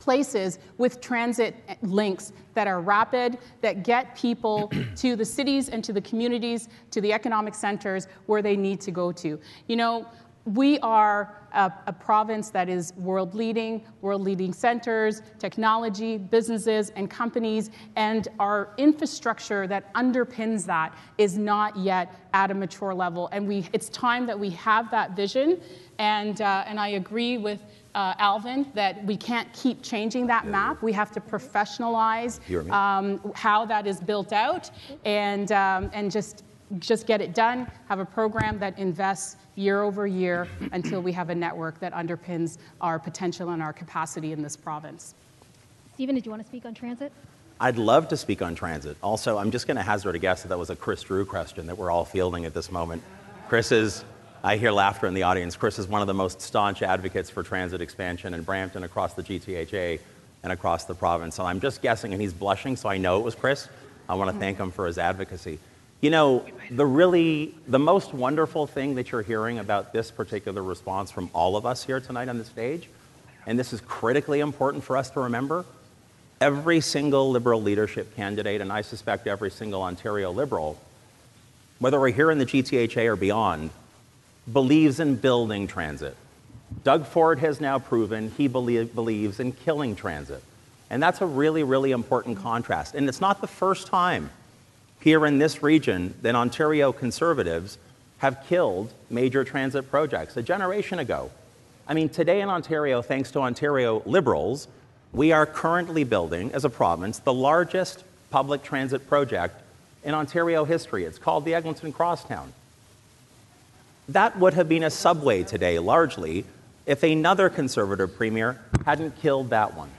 places with transit links that are rapid, that get people to the cities and to the communities, to the economic centers where they need to go to. You know, we are a, a province that is world-leading, world-leading centers, technology, businesses, and companies, and our infrastructure that underpins that is not yet at a mature level. And we, it's time that we have that vision, and, uh, and I agree with Uh, Alvin, that we can't keep changing that map. We have to professionalize um, how that is built out, and um, and just just get it done. Have a program that invests year over year until we have a network that underpins our potential and our capacity in this province. Stephen, did you want to speak on transit? I'd love to speak on transit. Also, I'm just going to hazard a guess that that was a Chris Drew question that we're all fielding at this moment. Chris is. I hear laughter in the audience. Chris is one of the most staunch advocates for transit expansion in Brampton, across the G T H A, and across the province. So I'm just guessing, and he's blushing, so I know it was Chris. I want to thank him for his advocacy. You know, the really, the most wonderful thing that you're hearing about this particular response from all of us here tonight on the stage, and this is critically important for us to remember, every single Liberal leadership candidate, and I suspect every single Ontario Liberal, whether we're here in the G T H A or beyond, believes in building transit. Doug Ford has now proven he believe, believes in killing transit. And that's a really, really important contrast. And it's not the first time here in this region that Ontario Conservatives have killed major transit projects a generation ago. I mean, today in Ontario, thanks to Ontario Liberals, we are currently building, as a province, the largest public transit project in Ontario history. It's called the Eglinton Crosstown. That would have been a subway today, largely, if another Conservative premier hadn't killed that one.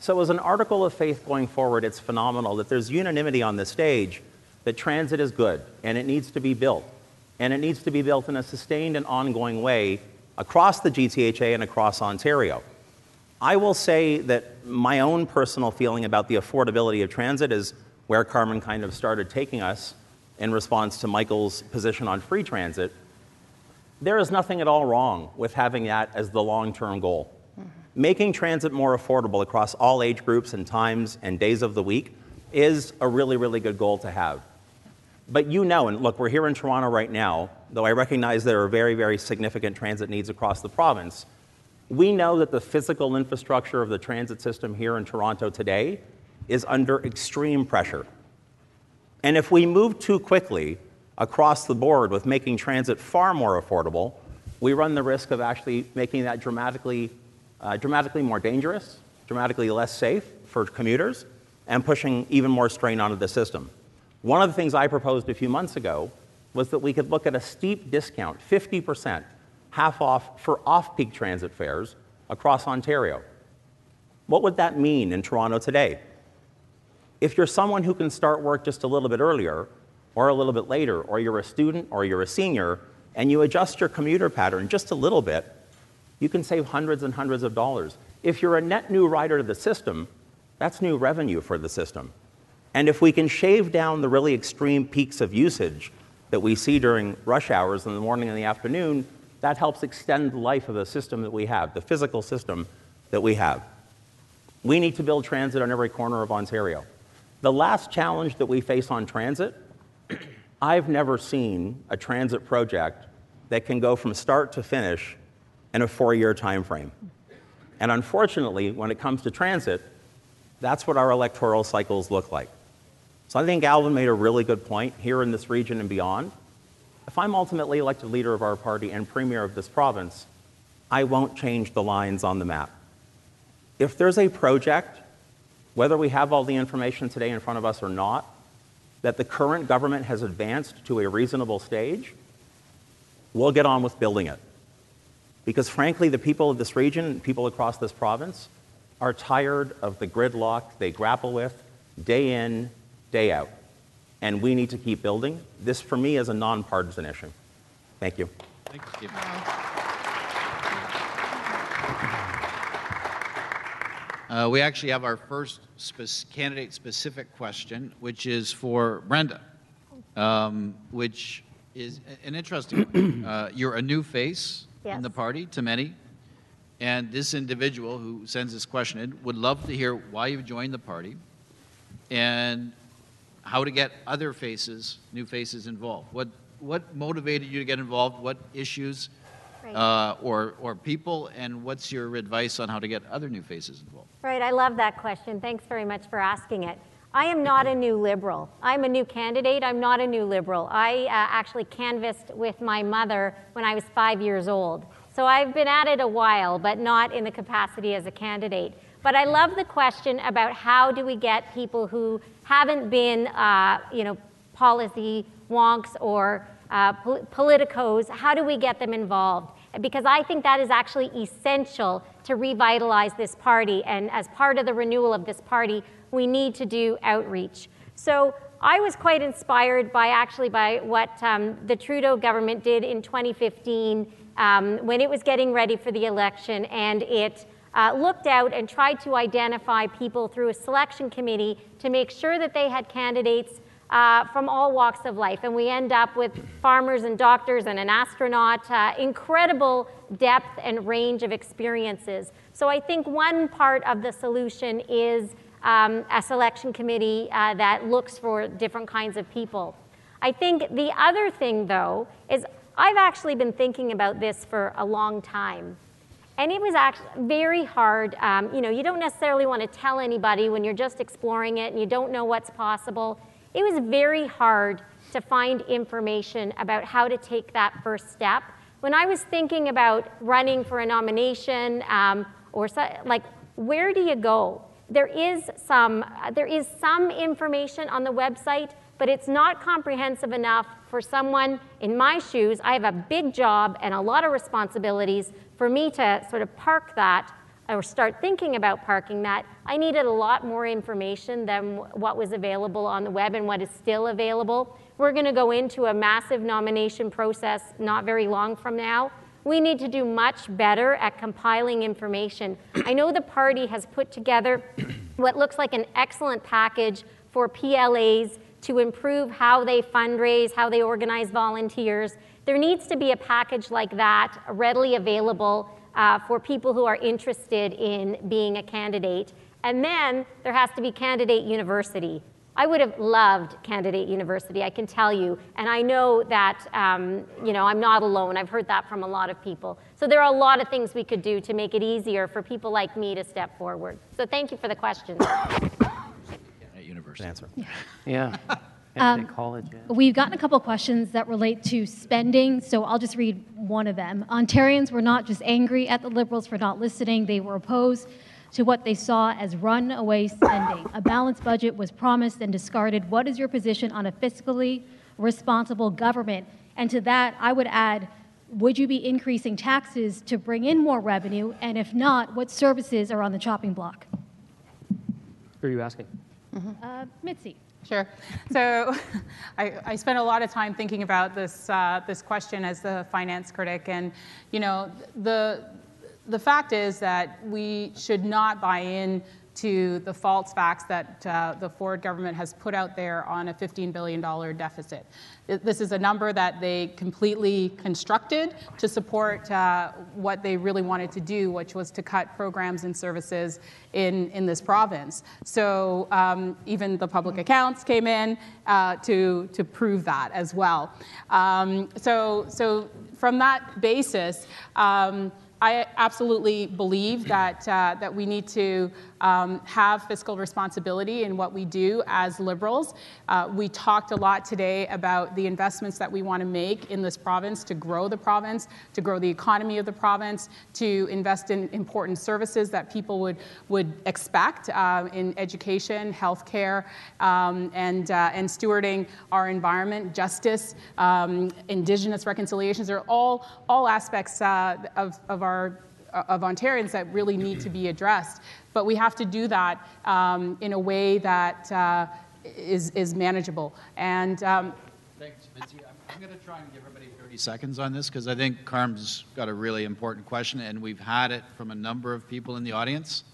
So as an article of faith going forward, it's phenomenal that there's unanimity on the stage that transit is good, and it needs to be built. And it needs to be built in a sustained and ongoing way across the G T H A and across Ontario. I will say that my own personal feeling about the affordability of transit is where Carmen kind of started taking us in response to Michael's position on free transit. There is nothing at all wrong with having that as the long-term goal. Mm-hmm. Making transit more affordable across all age groups and times and days of the week is a really, really good goal to have. But you know, and look, we're here in Toronto right now, though I recognize there are very, very significant transit needs across the province. We know that the physical infrastructure of the transit system here in Toronto today is under extreme pressure. And if we move too quickly across the board with making transit far more affordable, we run the risk of actually making that dramatically, uh, dramatically more dangerous, dramatically less safe for commuters, and pushing even more strain onto the system. One of the things I proposed a few months ago was that we could look at a steep discount, fifty percent, half off for off-peak transit fares across Ontario. What would that mean in Toronto today? If you're someone who can start work just a little bit earlier or a little bit later, or you're a student or you're a senior, and you adjust your commuter pattern just a little bit, you can save hundreds and hundreds of dollars. If you're a net new rider to the system, that's new revenue for the system. And if we can shave down the really extreme peaks of usage that we see during rush hours in the morning and the afternoon, that helps extend the life of the system that we have, the physical system that we have. We need to build transit on every corner of Ontario. The last challenge that we face on transit, I've never seen a transit project that can go from start to finish in a four-year time frame. And unfortunately, when it comes to transit, that's what our electoral cycles look like. So I think Alvin made a really good point here in this region and beyond. If I'm ultimately elected leader of our party and premier of this province, I won't change the lines on the map. If there's a project, whether we have all the information today in front of us or not, that the current government has advanced to a reasonable stage, we'll get on with building it. Because frankly, the people of this region and people across this province are tired of the gridlock they grapple with day in, day out. And we need to keep building. This, for me, is a nonpartisan issue. Thank you. Thank you, Stephen. Uh, we actually have our first spe- candidate-specific question, which is for Brenda, um, which is an interesting one. Uh, you're a new face yes. in the party to many. And this individual who sends this question in would love to hear why you've joined the party and how to get other faces, new faces involved. What what motivated you to get involved? What issues right. uh, or, or people? And what's your advice on how to get other new faces involved? Right, I love that question. Thanks very much for asking it. I am not a new Liberal. I'm a new candidate. I'm not a new Liberal. I uh, actually canvassed with my mother when I was five years old. So I've been at it a while, but not in the capacity as a candidate. But I love the question about how do we get people who haven't been, uh, you know, policy wonks or uh, pol- politicos, how do we get them involved? Because I think that is actually essential to revitalize this party. And as part of the renewal of this party, we need to do outreach. So I was quite inspired by actually by what um, the Trudeau government did in twenty fifteen Um, when it was getting ready for the election, and it uh, looked out and tried to identify people through a selection committee to make sure that they had candidates uh, from all walks of life. And we end up with farmers and doctors and an astronaut, uh, incredible depth and range of experiences. So I think one part of the solution is um, a selection committee uh, that looks for different kinds of people. I think the other thing, though, is I've actually been thinking about this for a long time. And it was actually very hard. Um, you know, you don't necessarily want to tell anybody when you're just exploring it and you don't know what's possible. It was very hard to find information about how to take that first step. When I was thinking about running for a nomination um, or so, like, where do you go? There is some, there is some information on the website, but it's not comprehensive enough for someone in my shoes. I have a big job and a lot of responsibilities. For me to sort of park that or start thinking about parking that, I needed a lot more information than what was available on the web and what is still available. We're going to go into a massive nomination process not very long from now. We need to do much better at compiling information. I know the party has put together what looks like an excellent package for P L As to improve how they fundraise, how they organize volunteers. There needs to be a package like that readily available uh, for people who are interested in being a candidate. And then there has to be candidate university. I would have loved candidate university, I can tell you. And I know that um, you know, I'm not alone. I've heard that from a lot of people. So there are a lot of things we could do to make it easier for people like me to step forward. So thank you for the question. Answer. Yeah. yeah. um, college, yeah. We've gotten a couple of questions that relate to spending, so I'll just read one of them. Ontarians were not just angry at the Liberals for not listening, they were opposed. to what they saw as runaway spending. A balanced budget was promised and discarded. What is your position on a fiscally responsible government? And to that, I would add, would you be increasing taxes to bring in more revenue? And if not, what services are on the chopping block? Who are you asking? Mm-hmm. uh, Mitzie. Sure. So I, I spent a lot of time thinking about this, uh, this question as the finance critic. And, you know, the, the fact is that we should not buy in to the false facts that uh, the Ford government has put out there on a fifteen billion dollar deficit. This is a number that they completely constructed to support uh, what they really wanted to do, which was to cut programs and services in, in this province. So um, even the public accounts came in uh, to, to prove that as well. Um, so, so from that basis, um, I absolutely believe that, uh, that we need to um, have fiscal responsibility in what we do as Liberals. Uh, we talked a lot today about the investments that we want to make in this province to grow the province, to grow the economy of the province, to invest in important services that people would, would expect uh, in education, healthcare, um, and, uh, and stewarding our environment, justice, um, Indigenous reconciliations. They're all, all aspects uh, of, of our of Ontarians that really need to be addressed. But we have to do that um, in a way that uh, is, is manageable. And um, thanks, Mitzie. I'm, I'm going to try and give everybody thirty seconds on this, because I think Carm's got a really important question, and we've had it from a number of people in the audience.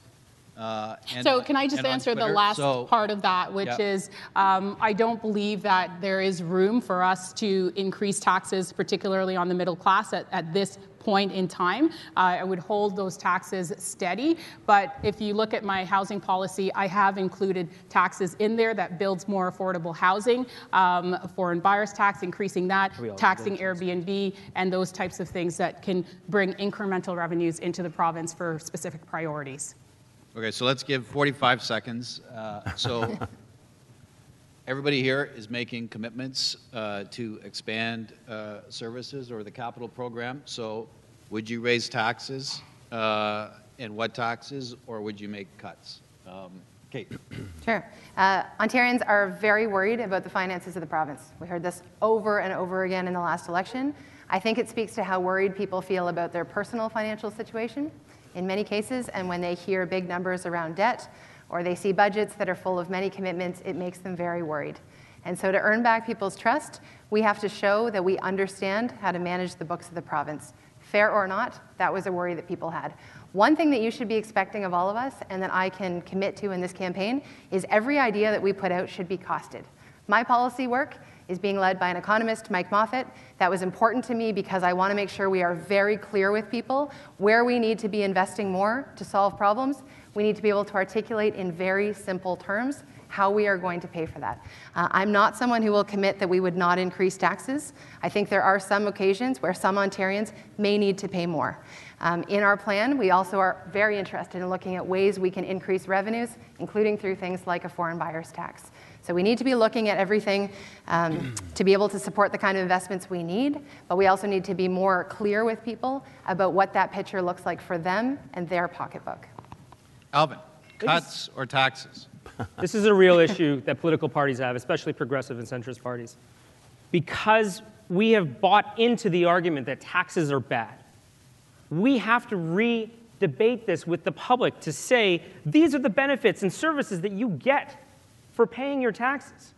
Uh, and, so can I just answer the last so, part of that, which yeah. is um, I don't believe that there is room for us to increase taxes, particularly on the middle class at, at this point in time. Uh, I would hold those taxes steady. But if you look at my housing policy, I have included taxes in there that builds more affordable housing, um, foreign buyers tax, increasing that, taxing Airbnb, and those types of things that can bring incremental revenues into the province for specific priorities. Okay, so let's give forty-five seconds. Uh, so everybody here is making commitments uh, to expand uh, services or the capital program. So would you raise taxes, uh, and what taxes, or would you make cuts? Um, Kate. Sure. Uh, Ontarians are very worried about the finances of the province. We heard this over and over again in the last election. I think it speaks to how worried people feel about their personal financial situation in many cases, and when they hear big numbers around debt, or they see budgets that are full of many commitments, it makes them very worried. And so to earn back people's trust, we have to show that we understand how to manage the books of the province. Fair or not, that was a worry that people had. One thing that you should be expecting of all of us, and that I can commit to in this campaign, is every idea that we put out should be costed. My policy work is being led by an economist, Mike Moffitt. That was important to me because I want to make sure we are very clear with people where we need to be investing more to solve problems. We need to be able to articulate in very simple terms how we are going to pay for that. Uh, I'm not someone who will commit that we would not increase taxes. I think there are some occasions where some Ontarians may need to pay more. Um, in our plan, we also are very interested in looking at ways we can increase revenues, including through things like a foreign buyer's tax. So we need to be looking at everything um, to be able to support the kind of investments we need, but we also need to be more clear with people about what that picture looks like for them and their pocketbook. Alvin, cuts or taxes? This is a real issue that political parties have, especially progressive and centrist parties, because we have bought into the argument that taxes are bad. We have to re-debate this with the public to say, these are the benefits and services that you get for paying your taxes.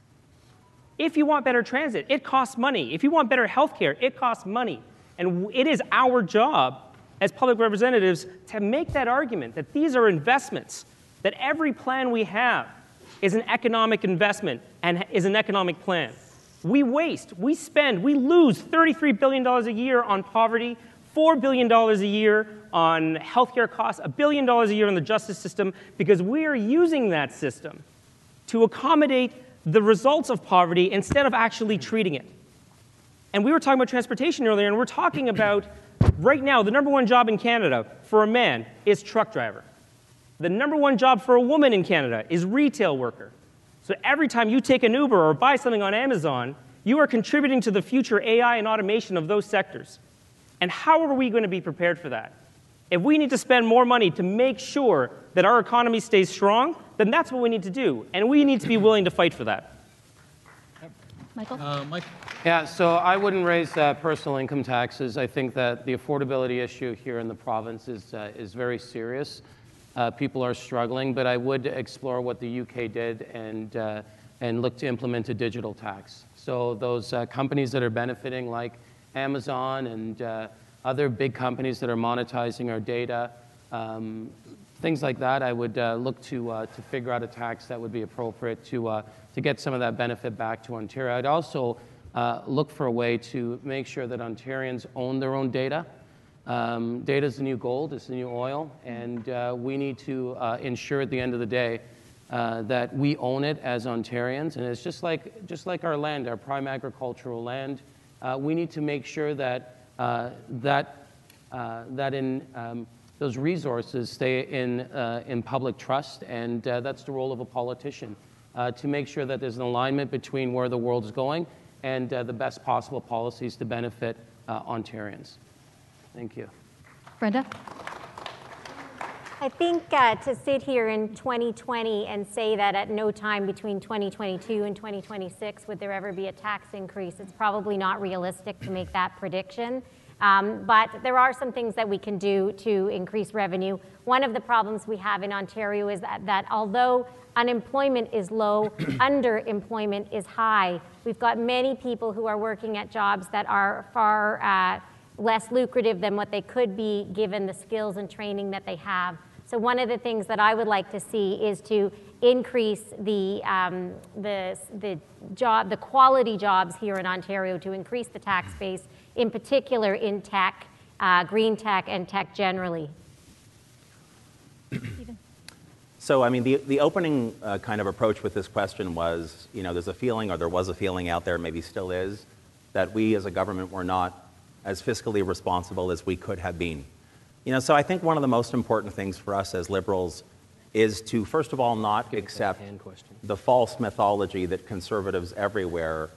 If you want better transit, it costs money. If you want better health care, it costs money. And it is our job as public representatives to make that argument that these are investments, that every plan we have is an economic investment and is an economic plan. We waste, we spend, we lose thirty-three billion dollars a year on poverty, four billion dollars a year on health care costs, a billion dollars a year on the justice system, because we are using that system to accommodate the results of poverty instead of actually treating it. And we were talking about transportation earlier, and we're talking about, right now, the number one job in Canada for a man is truck driver. The number one job for a woman in Canada is retail worker. So every time you take an Uber or buy something on Amazon, you are contributing to the future A I and automation of those sectors. And how are we going to be prepared for that? If we need to spend more money to make sure that our economy stays strong, then that's what we need to do. And we need to be willing to fight for that. Michael? Uh, Mike. Yeah, so I wouldn't raise uh, personal income taxes. I think that the affordability issue here in the province is, uh, is very serious. Uh, people are struggling, but I would explore what the U K did and, uh, and look to implement a digital tax. So those uh, companies that are benefiting, like Amazon and uh, other big companies that are monetizing our data, um, things like that, I would uh, look to, uh, to figure out a tax that would be appropriate to, uh, to get some of that benefit back to Ontario. I'd also uh, look for a way to make sure that Ontarians own their own data. Um, data is the new gold, it's the new oil, and uh, we need to uh, ensure at the end of the day uh, that we own it as Ontarians. And it's just like, just like our land, our prime agricultural land. Uh, we need to make sure that, uh, that, uh, that in, um, those resources stay in, uh, in public trust, and uh, that's the role of a politician, uh, to make sure that there's an alignment between where the world's going and uh, the best possible policies to benefit uh, Ontarians. Thank you. Brenda? I think uh, to sit here in twenty twenty and say that at no time between twenty twenty-two and twenty twenty-six would there ever be a tax increase, it's probably not realistic to make that prediction. Um, but there are some things that we can do to increase revenue. One of the problems we have in Ontario is that, that although unemployment is low, underemployment is high. We've got many people who are working at jobs that are far uh, less lucrative than what they could be given the skills and training that they have. So one of the things that I would like to see is to increase the, um, the, the, job, the quality jobs here in Ontario, to increase the tax base, in particular in tech, uh, green tech, and tech generally. So, I mean, the, the opening uh, kind of approach with this question was, you know, there's a feeling, or there was a feeling out there, maybe still is, that we as a government were not as fiscally responsible as we could have been. You know, so I think one of the most important things for us as Liberals is to, first of all, not accept the false mythology that conservatives everywhere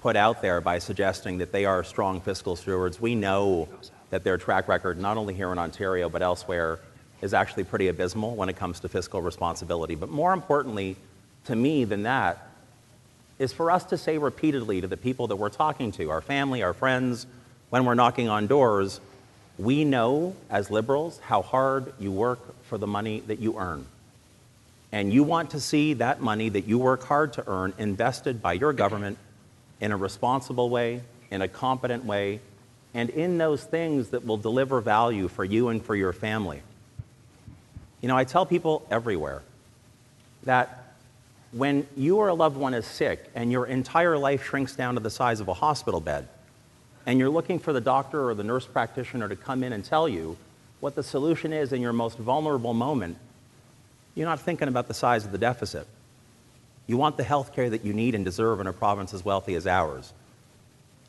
put out there by suggesting that they are strong fiscal stewards. We know that their track record, not only here in Ontario but elsewhere, is actually pretty abysmal when it comes to fiscal responsibility. But more importantly to me than that is for us to say repeatedly to the people that we're talking to, our family, our friends, when we're knocking on doors, we know as Liberals how hard you work for the money that you earn. And you want to see that money that you work hard to earn invested by your government in a responsible way, in a competent way, and in those things that will deliver value for you and for your family. You know, I tell people everywhere that when you or a loved one is sick and your entire life shrinks down to the size of a hospital bed, and you're looking for the doctor or the nurse practitioner to come in and tell you what the solution is in your most vulnerable moment, you're not thinking about the size of the deficit. You want the health care that you need and deserve in a province as wealthy as ours.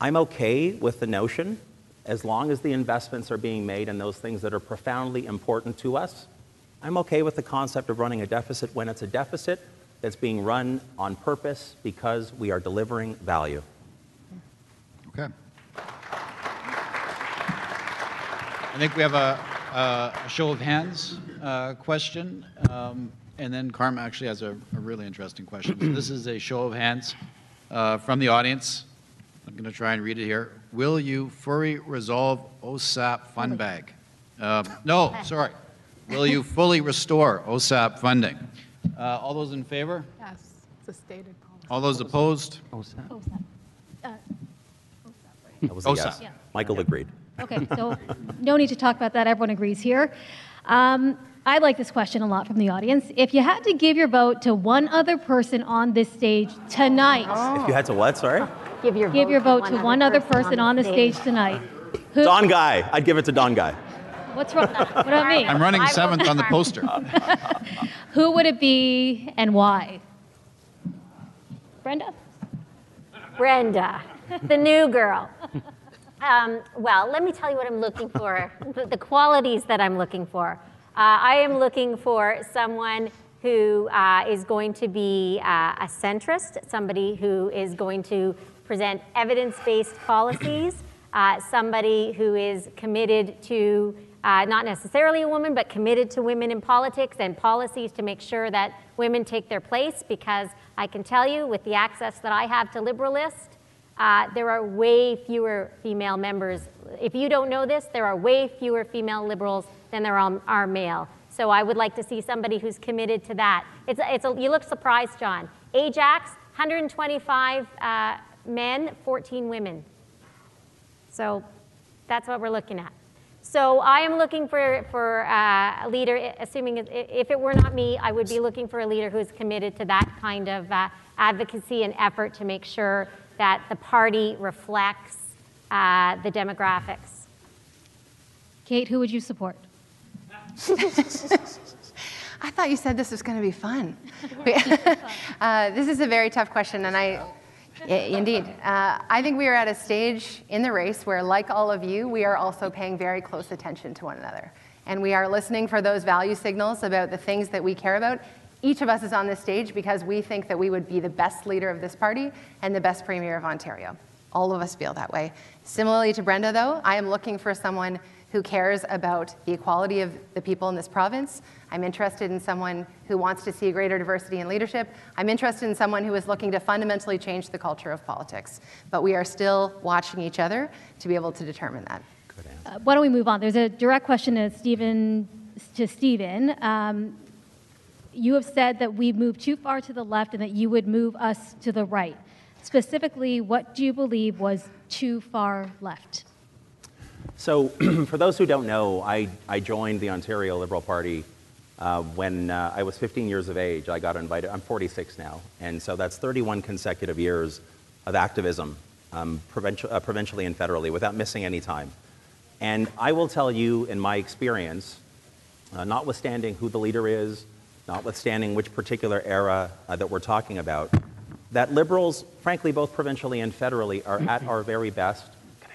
I'm okay with the notion, as long as the investments are being made in those things that are profoundly important to us, I'm okay with the concept of running a deficit when it's a deficit that's being run on purpose because we are delivering value. Okay. I think we have a, a show of hands uh, question. Um, And then Carmen actually has a, a really interesting question. So this is a show of hands uh, from the audience. I'm going to try and read it here. Will you fully resolve O S A P fund bag? Uh, no, sorry. Will you fully restore O S A P funding? Uh, all those in favor? Yes, it's a stated policy. All those opposed? O S A P. O S A P. Uh, O S A P, right? That was a yes. Yeah. Michael yeah. agreed. Okay, so no need to talk about that. Everyone agrees here. Um, I like this question a lot from the audience. If you had to give your vote to one other person on this stage tonight. Oh. If you had to what, sorry? Give your give vote, your vote to one, one other person, person on the stage, stage tonight. Who? Don Guy. I'd give it to Don Guy. What's wrong? What about me? I'm running seventh on the poster. Who would it be and why? Brenda? Brenda, the new girl. Um, well, let me tell you what I'm looking for, the, the qualities that I'm looking for. Uh, I am looking for someone who uh, is going to be uh, a centrist, somebody who is going to present evidence-based policies, uh, somebody who is committed to uh, not necessarily a woman, but committed to women in politics and policies to make sure that women take their place, because I can tell you, with the access that I have to Liberalist, uh, there are way fewer female members. If you don't know this, there are way fewer female Liberals than there are male. So I would like to see somebody who's committed to that. It's, it's a, you look surprised, John. Ajax, one hundred twenty-five uh, men, fourteen women. So that's what we're looking at. So I am looking for, for uh, a leader, assuming if it were not me, I would be looking for a leader who's committed to that kind of uh, advocacy and effort to make sure that the party reflects uh, the demographics. Kate, who would you support? I thought you said this was going to be fun. uh, this is a very tough question, and I, yeah, indeed. Uh, I think we are at a stage in the race where, like all of you, we are also paying very close attention to one another. And we are listening for those value signals about the things that we care about. Each of us is on this stage because we think that we would be the best leader of this party and the best Premier of Ontario. All of us feel that way. Similarly to Brenda, though, I am looking for someone who cares about the equality of the people in this province. I'm interested in someone who wants to see greater diversity in leadership. I'm interested in someone who is looking to fundamentally change the culture of politics. But we are still watching each other to be able to determine that. Good answer. Uh, why don't we move on? There's a direct question to Stephen. To Stephen. Um, you have said that we've moved too far to the left and that you would move us to the right. Specifically, what do you believe was too far left? So for those who don't know, I, I joined the Ontario Liberal Party uh, when uh, I was fifteen years of age. I got invited. I'm forty-six now, and so that's thirty-one consecutive years of activism, um, provincial, uh, provincially and federally, without missing any time. And I will tell you, in my experience, uh, notwithstanding who the leader is, notwithstanding which particular era uh, that we're talking about, that Liberals, frankly, both provincially and federally, are at our very best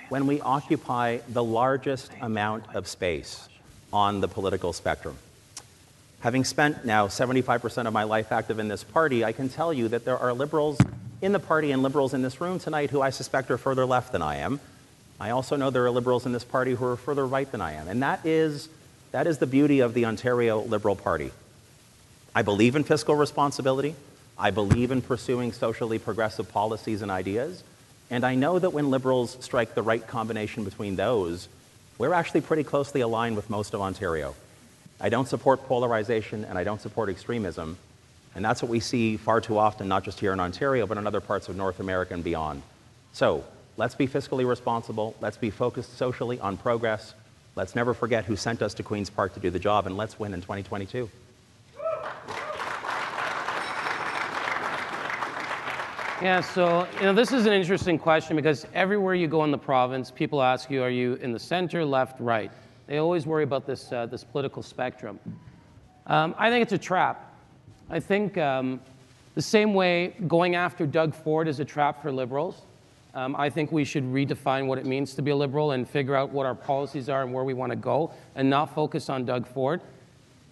when we occupy the largest amount of space on the political spectrum. Having spent now seventy-five percent of my life active in this party, I can tell you that there are Liberals in the party and Liberals in this room tonight who I suspect are further left than I am. I also know there are Liberals in this party who are further right than I am. And that is, that is the beauty of the Ontario Liberal Party. I believe in fiscal responsibility. I believe in pursuing socially progressive policies and ideas. And I know that when Liberals strike the right combination between those, we're actually pretty closely aligned with most of Ontario. I don't support polarization and I don't support extremism. And that's what we see far too often, not just here in Ontario, but in other parts of North America and beyond. So let's be fiscally responsible. Let's be focused socially on progress. Let's never forget who sent us to Queen's Park to do the job, and let's win in twenty twenty-two. Yeah, so you know, this is an interesting question because everywhere you go in the province, people ask you, are you in the center, left, right? They always worry about this, uh, this political spectrum. Um, I think it's a trap. I think um, the same way going after Doug Ford is a trap for Liberals, um, I think we should redefine what it means to be a Liberal and figure out what our policies are and where we want to go and not focus on Doug Ford.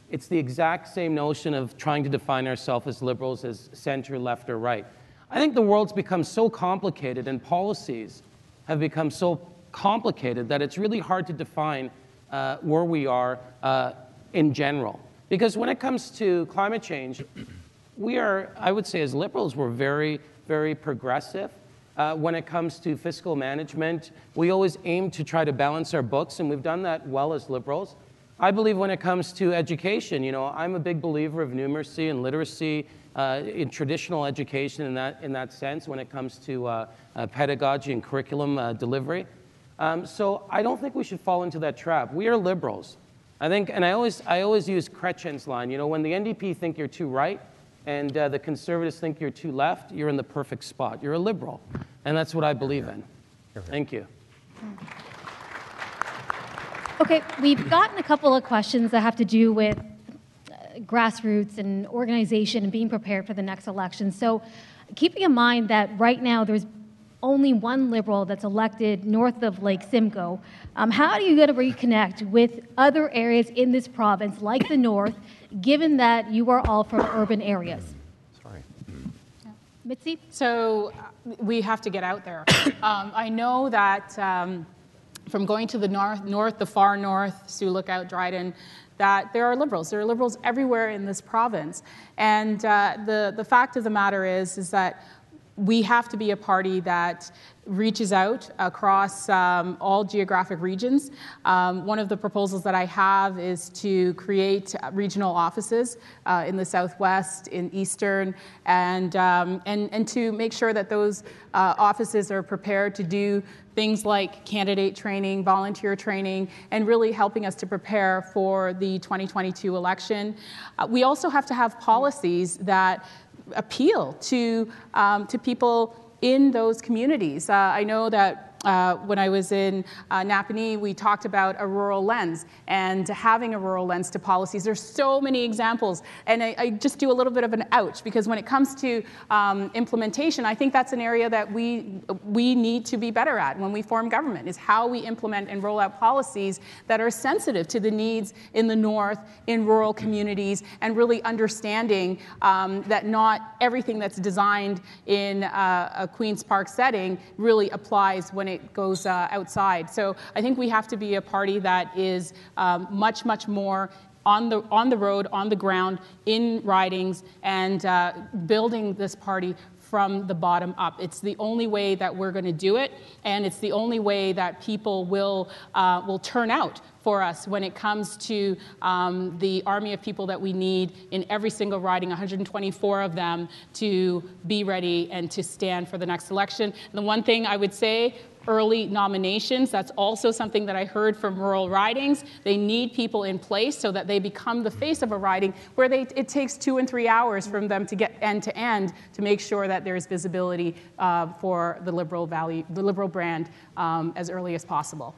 It's the exact same notion of trying to define ourselves as Liberals as center, left, or right. I think the world's become so complicated and policies have become so complicated that it's really hard to define uh, where we are uh, in general. Because when it comes to climate change, we are, I would say as Liberals, we're very, very progressive. Uh, when it comes to fiscal management, we always aim to try to balance our books, and we've done that well as Liberals. I believe when it comes to education, you know, I'm a big believer of numeracy and literacy, Uh, in traditional education in that, in that sense when it comes to uh, uh, pedagogy and curriculum uh, delivery. Um, so I don't think we should fall into that trap. We are Liberals. I think, and I always, I always use Kretchen's line, you know, when the N D P think you're too right and uh, the Conservatives think you're too left, you're in the perfect spot. You're a Liberal. And that's what I believe in. Thank you. Okay, we've gotten a couple of questions that have to do with grassroots and organization and being prepared for the next election. So keeping in mind that right now there's only one Liberal that's elected north of Lake Simcoe, um, how are you going to reconnect with other areas in this province like the north, given that you are all from urban areas? Sorry. Yeah. Mitzie? So we have to get out there. um, I know that um, from going to the north, north, the far north, Sioux Lookout, Dryden, that there are Liberals. There are Liberals everywhere in this province. And uh, the, the fact of the matter is, is that we have to be a party that reaches out across um, all geographic regions. Um, one of the proposals that I have is to create regional offices uh, in the Southwest, in Eastern, and, um, and, and to make sure that those uh, offices are prepared to do things like candidate training, volunteer training, and really helping us to prepare for the twenty twenty-two election. Uh, we also have to have policies that appeal to, um, to people in those communities. Uh, I know that uh, when I was in uh, Napanee, we talked about a rural lens and having a rural lens to policies. There's so many examples, and I, I just do a little bit of an ouch, because when it comes to um, implementation, I think that's an area that we, we need to be better at when we form government, is how we implement and roll out policies that are sensitive to the needs in the north, in rural communities, and really understanding um, that not everything that's designed in uh, a Queen's Park setting really applies when it goes uh, outside. So I think we have to be a party that is um, much, much more on the, on the road, on the ground, in ridings, and uh, building this party from the bottom up. It's the only way that we're going to do it, and it's the only way that people will, uh, will turn out for us when it comes to um, the army of people that we need in every single riding, one hundred twenty-four of them, to be ready and to stand for the next election. And the one thing I would say, early nominations, that's also something that I heard from rural ridings. They need people in place so that they become the face of a riding where they, it takes two and three hours from them to get end to end to make sure that there's visibility uh, for the Liberal value, the Liberal brand um, as early as possible.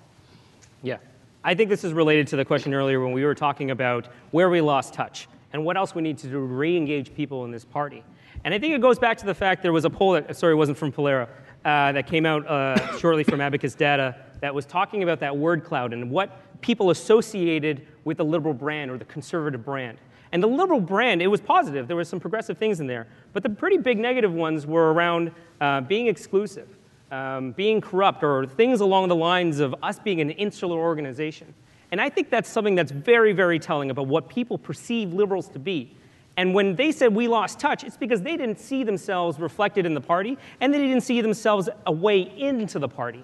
Yeah. I think this is related to the question earlier when we were talking about where we lost touch and what else we need to do to re-engage people in this party. And I think it goes back to the fact there was a poll that, sorry, it wasn't from Pollara, uh, that came out uh, shortly from Abacus Data that was talking about that word cloud and what people associated with the Liberal brand or the Conservative brand. And the Liberal brand, it was positive. There were some progressive things in there. But the pretty big negative ones were around uh, being exclusive. Um, being corrupt, or things along the lines of us being an insular organization. And I think that's something that's very, very telling about what people perceive Liberals to be. And when they said we lost touch, it's because they didn't see themselves reflected in the party, and they didn't see themselves a way into the party.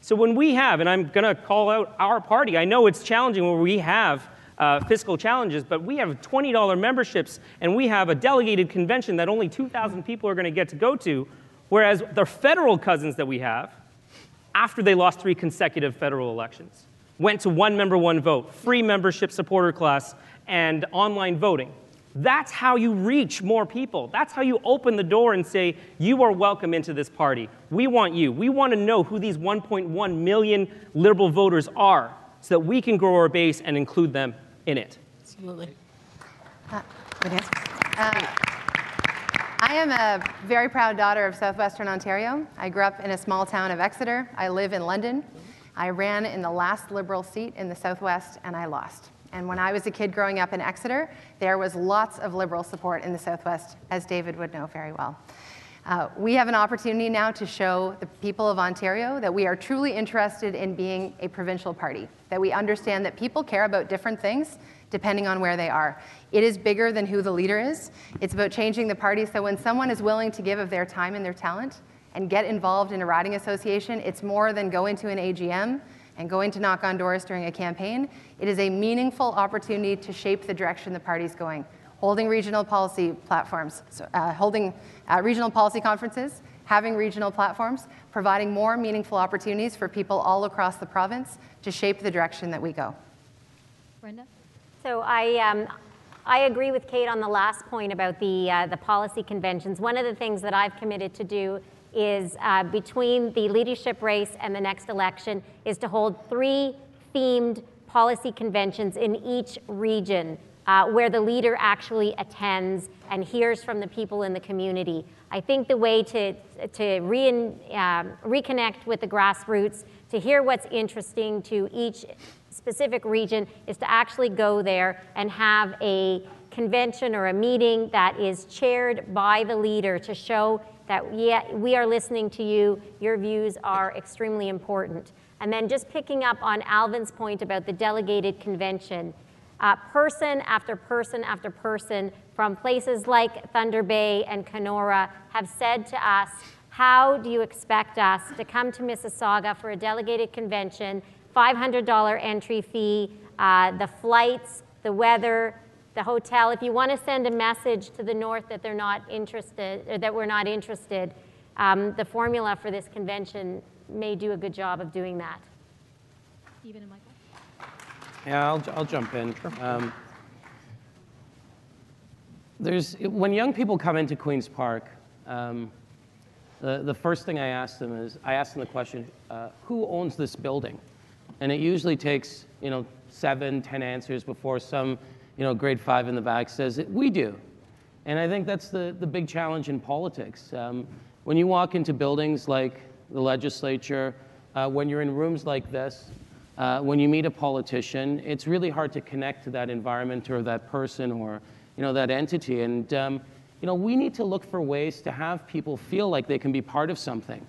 So when we have, and I'm going to call out our party, I know it's challenging when we have uh, fiscal challenges, but we have twenty dollar memberships, and we have a delegated convention that only two thousand people are going to get to go to, whereas the federal cousins that we have, after they lost three consecutive federal elections, went to one member, one vote, free membership supporter class, and online voting. That's how you reach more people. That's how you open the door and say, you are welcome into this party. We want you. We want to know who these one point one million Liberal voters are so that we can grow our base and include them in it. Absolutely. Uh, good answer. Uh, I am a very proud daughter of Southwestern Ontario. I grew up in a small town of Exeter. I live in London. I ran in the last Liberal seat in the Southwest, and I lost. And when I was a kid growing up in Exeter, there was lots of Liberal support in the Southwest, as David would know very well. Uh, we have an opportunity now to show the people of Ontario that we are truly interested in being a provincial party, that we understand that people care about different things depending on where they are. It is bigger than who the leader is. It's about changing the party, so when someone is willing to give of their time and their talent and get involved in a riding association, it's more than going to an A G M and going to knock on doors during a campaign. It is a meaningful opportunity to shape the direction the party's going. Holding regional policy platforms, uh, holding uh, regional policy conferences, having regional platforms, providing more meaningful opportunities for people all across the province to shape the direction that we go. Brenda? So I, um, I agree with Kate on the last point about the, uh, the policy conventions. One of the things that I've committed to do is uh, between the leadership race and the next election is to hold three themed policy conventions in each region uh, where the leader actually attends and hears from the people in the community. I think the way to, to re um, reconnect with the grassroots, to hear what's interesting to each specific region, is to actually go there and have a convention or a meeting that is chaired by the leader to show that, yeah, we are listening to you, your views are extremely important. And then just picking up on Alvin's point about the delegated convention, uh, person after person after person from places like Thunder Bay and Kenora have said to us, how do you expect us to come to Mississauga for a delegated convention, five hundred dollars entry fee, uh, the flights, the weather, the hotel. If you want to send a message to the north that they're not interested, or that we're not interested, um, the formula for this convention may do a good job of doing that. Even and Michael? Yeah, I'll, I'll jump in. Um, there's, when young people come into Queen's Park, um, the, the first thing I ask them is, I ask them the question, uh, who owns this building? And it usually takes, you know, seven, ten answers before some, you know, grade five in the back says, we do. And I think that's the, the big challenge in politics. Um, when you walk into buildings like the legislature, uh, when you're in rooms like this, uh, when you meet a politician, it's really hard to connect to that environment or that person or, you know, that entity. And, um, you know, we need to look for ways to have people feel like they can be part of something.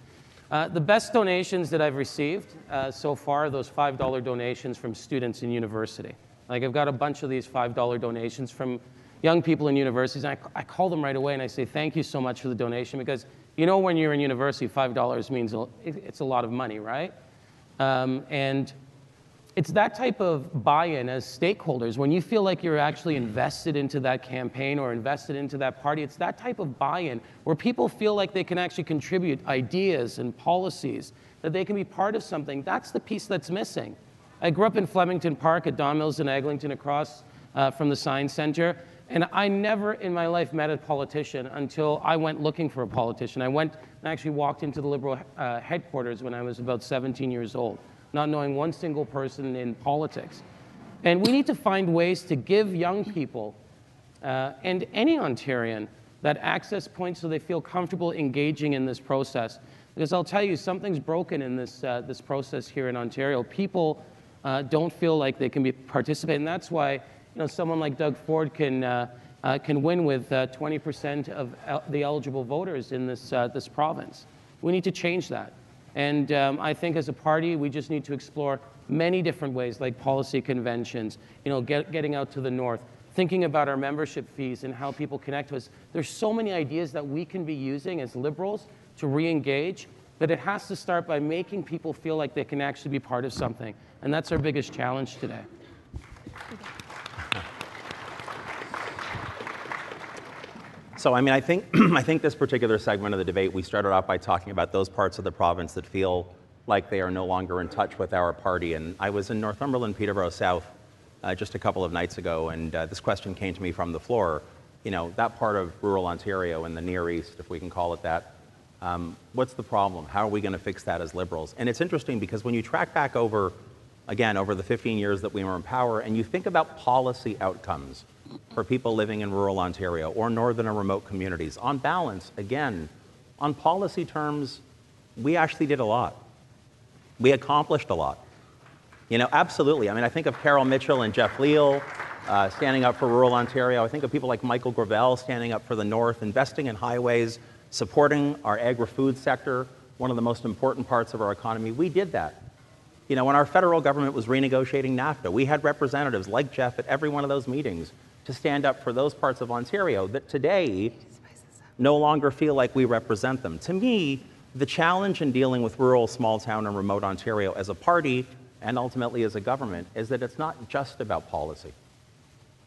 Uh, the best donations that I've received uh, so far are those five dollar donations from students in university. Like, I've got a bunch of these five dollar donations from young people in universities, and I, I call them right away and I say, thank you so much for the donation, because you know when you're in university, five dollars means it's a lot of money, right? Um, and it's that type of buy-in as stakeholders. When you feel like you're actually invested into that campaign or invested into that party, it's that type of buy-in where people feel like they can actually contribute ideas and policies, that they can be part of something. That's the piece that's missing. I grew up in Flemington Park at Don Mills and Eglinton across uh, from the Science Centre. And I never in my life met a politician until I went looking for a politician. I went and actually walked into the Liberal uh, headquarters when I was about seventeen years old, not knowing one single person in politics. And we need to find ways to give young people uh, and any Ontarian that access point so they feel comfortable engaging in this process. Because I'll tell you, something's broken in this, uh, this process here in Ontario. People uh, don't feel like they can be participating, and that's why you know, someone like Doug Ford can, uh, uh, can win with uh, twenty percent of el the eligible voters in this, uh, this province. We need to change that. And um, I think as a party, we just need to explore many different ways, like policy conventions, you know, get, getting out to the north, thinking about our membership fees and how people connect to us. There's so many ideas that we can be using as Liberals to re-engage, but it has to start by making people feel like they can actually be part of something. And that's our biggest challenge today. So, I mean, I think, I think this particular segment of the debate, we started off by talking about those parts of the province that feel like they are no longer in touch with our party. And I was in Northumberland, Peterborough South, uh, just a couple of nights ago, and uh, this question came to me from the floor. You know, that part of rural Ontario and the Near East, if we can call it that, um, what's the problem? How are we going to fix that as Liberals? And it's interesting because when you track back over, again, over the fifteen years that we were in power, and you think about policy outcomes for people living in rural Ontario or northern or remote communities. On balance, again, on policy terms, we actually did a lot. We accomplished a lot. You know, absolutely. I mean, I think of Carol Mitchell and Jeff Leal uh, standing up for rural Ontario. I think of people like Michael Gravel standing up for the north, investing in highways, supporting our agri-food sector, one of the most important parts of our economy. We did that. You know, when our federal government was renegotiating NAFTA, we had representatives like Jeff at every one of those meetings to stand up for those parts of Ontario that today no longer feel like we represent them. To me, the challenge in dealing with rural, small town, and remote Ontario as a party and ultimately as a government is that it's not just about policy.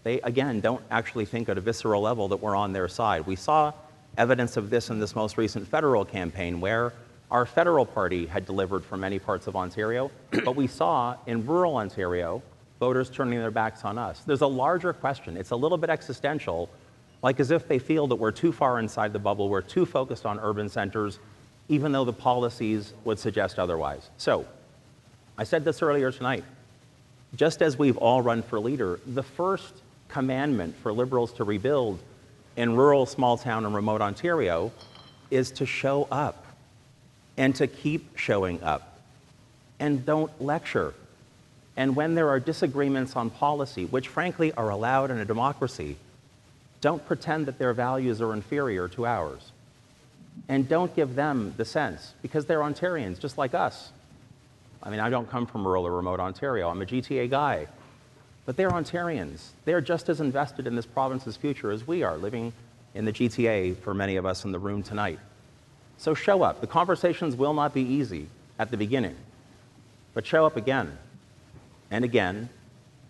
They, again, don't actually think at a visceral level that we're on their side. We saw evidence of this in this most recent federal campaign where our federal party had delivered for many parts of Ontario, but we saw in rural Ontario voters turning their backs on us. There's a larger question. It's a little bit existential, like as if they feel that we're too far inside the bubble, we're too focused on urban centers, even though the policies would suggest otherwise. So, I said this earlier tonight, just as we've all run for leader, the first commandment for Liberals to rebuild in rural, small town, and remote Ontario is to show up and to keep showing up and don't lecture. And when there are disagreements on policy, which frankly are allowed in a democracy, don't pretend that their values are inferior to ours. And don't give them the sense, because they're Ontarians just like us, I mean, I don't come from rural or remote Ontario. I'm a G T A guy. But they're Ontarians. They're just as invested in this province's future as we are, living in the G T A for many of us in the room tonight. So show up. The conversations will not be easy at the beginning, but show up again and again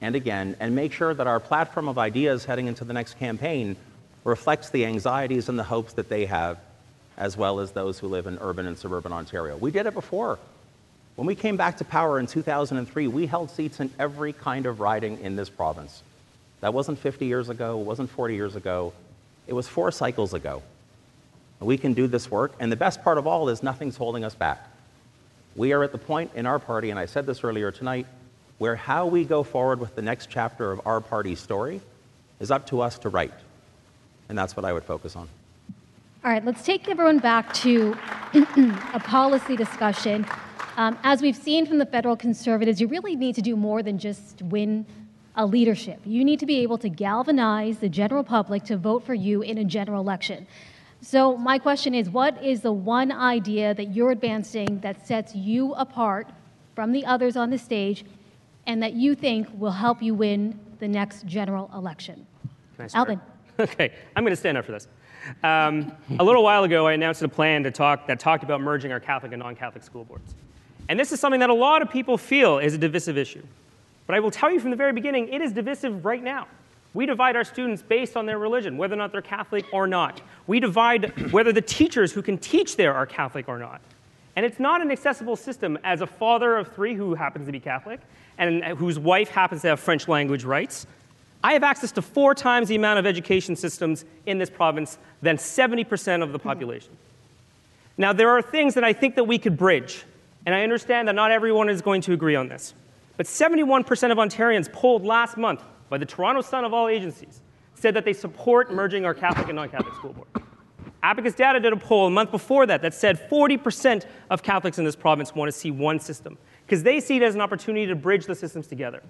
and again, and make sure that our platform of ideas heading into the next campaign reflects the anxieties and the hopes that they have, as well as those who live in urban and suburban Ontario. We did it before. When we came back to power in two thousand three, we held seats in every kind of riding in this province. That wasn't fifty years ago, it wasn't forty years ago, it was four cycles ago. We can do this work, and the best part of all is nothing's holding us back. We are at the point in our party, and I said this earlier tonight, where how we go forward with the next chapter of our party's story is up to us to write. And that's what I would focus on. All right, let's take everyone back to a policy discussion. Um, as we've seen from the federal Conservatives, you really need to do more than just win a leadership. You need to be able to galvanize the general public to vote for you in a general election. So my question is, what is the one idea that you're advancing that sets you apart from the others on the stage and that you think will help you win the next general election? Can I start? Alvin. Okay, I'm going to stand up for this. Um, a little while ago, I announced a plan to talk, that talked about merging our Catholic and non-Catholic school boards. And this is something that a lot of people feel is a divisive issue. But I will tell you from the very beginning, it is divisive right now. We divide our students based on their religion, whether or not they're Catholic or not. We divide whether the teachers who can teach there are Catholic or not. And it's not an accessible system. As a father of three who happens to be Catholic and whose wife happens to have French language rights, I have access to four times the amount of education systems in this province than seventy percent of the population. Now, there are things that I think that we could bridge, and I understand that not everyone is going to agree on this. But seventy-one percent of Ontarians polled last month by the Toronto Sun of all agencies said that they support merging our Catholic and non-Catholic school board. Abacus Data did a poll a month before that that said forty percent of Catholics in this province want to see one system, because they see it as an opportunity to bridge the systems together.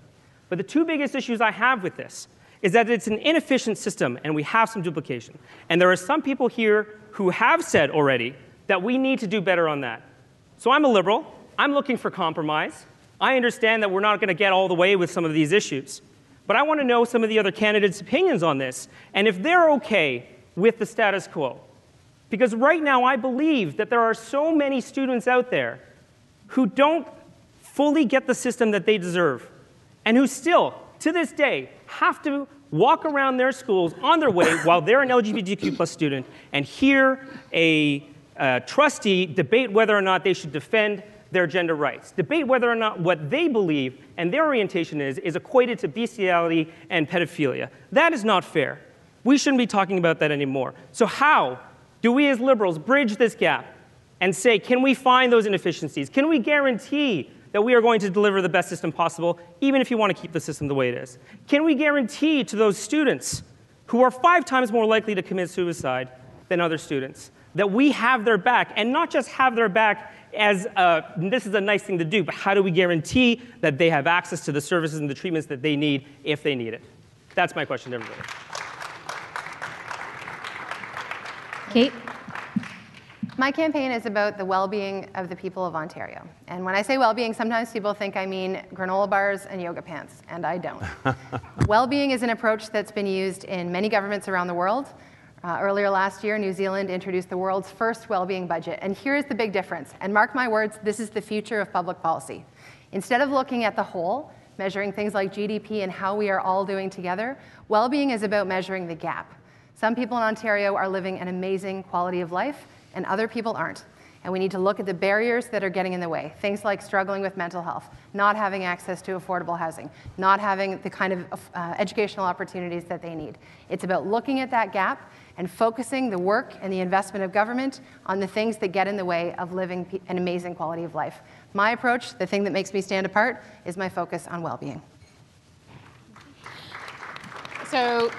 But the two biggest issues I have with this is that it's an inefficient system and we have some duplication. And there are some people here who have said already that we need to do better on that. So I'm a liberal. I'm looking for compromise. I understand that we're not going to get all the way with some of these issues. But I want to know some of the other candidates' opinions on this and if they're okay with the status quo. Because right now I believe that there are so many students out there who don't fully get the system that they deserve, and who still, to this day, have to walk around their schools on their way while they're an L G B T Q plus student and hear a uh, trustee debate whether or not they should defend their gender rights, debate whether or not what they believe and their orientation is is equated to bestiality and pedophilia. That is not fair. We shouldn't be talking about that anymore. So how do we as liberals bridge this gap and say, can we find those inefficiencies? Can we guarantee that we are going to deliver the best system possible, even if you want to keep the system the way it is? Can we guarantee to those students who are five times more likely to commit suicide than other students that we have their back, and not just have their back as a, this is a nice thing to do, but how do we guarantee that they have access to the services and the treatments that they need if they need it? That's my question to everybody. Kate? My campaign is about the well-being of the people of Ontario. And when I say well-being, sometimes people think I mean granola bars and yoga pants, and I don't. Well-being is an approach that's been used in many governments around the world. Uh, earlier last year, New Zealand introduced the world's first well-being budget. And here's the big difference. And mark my words, this is the future of public policy. Instead of looking at the whole, measuring things like G D P and how we are all doing together, well-being is about measuring the gap. Some people in Ontario are living an amazing quality of life, and other people aren't. And we need to look at the barriers that are getting in the way. Things like struggling with mental health, not having access to affordable housing, not having the kind of uh, educational opportunities that they need. It's about looking at that gap and focusing the work and the investment of government on the things that get in the way of living an amazing quality of life. My approach, the thing that makes me stand apart, is my focus on well-being. So.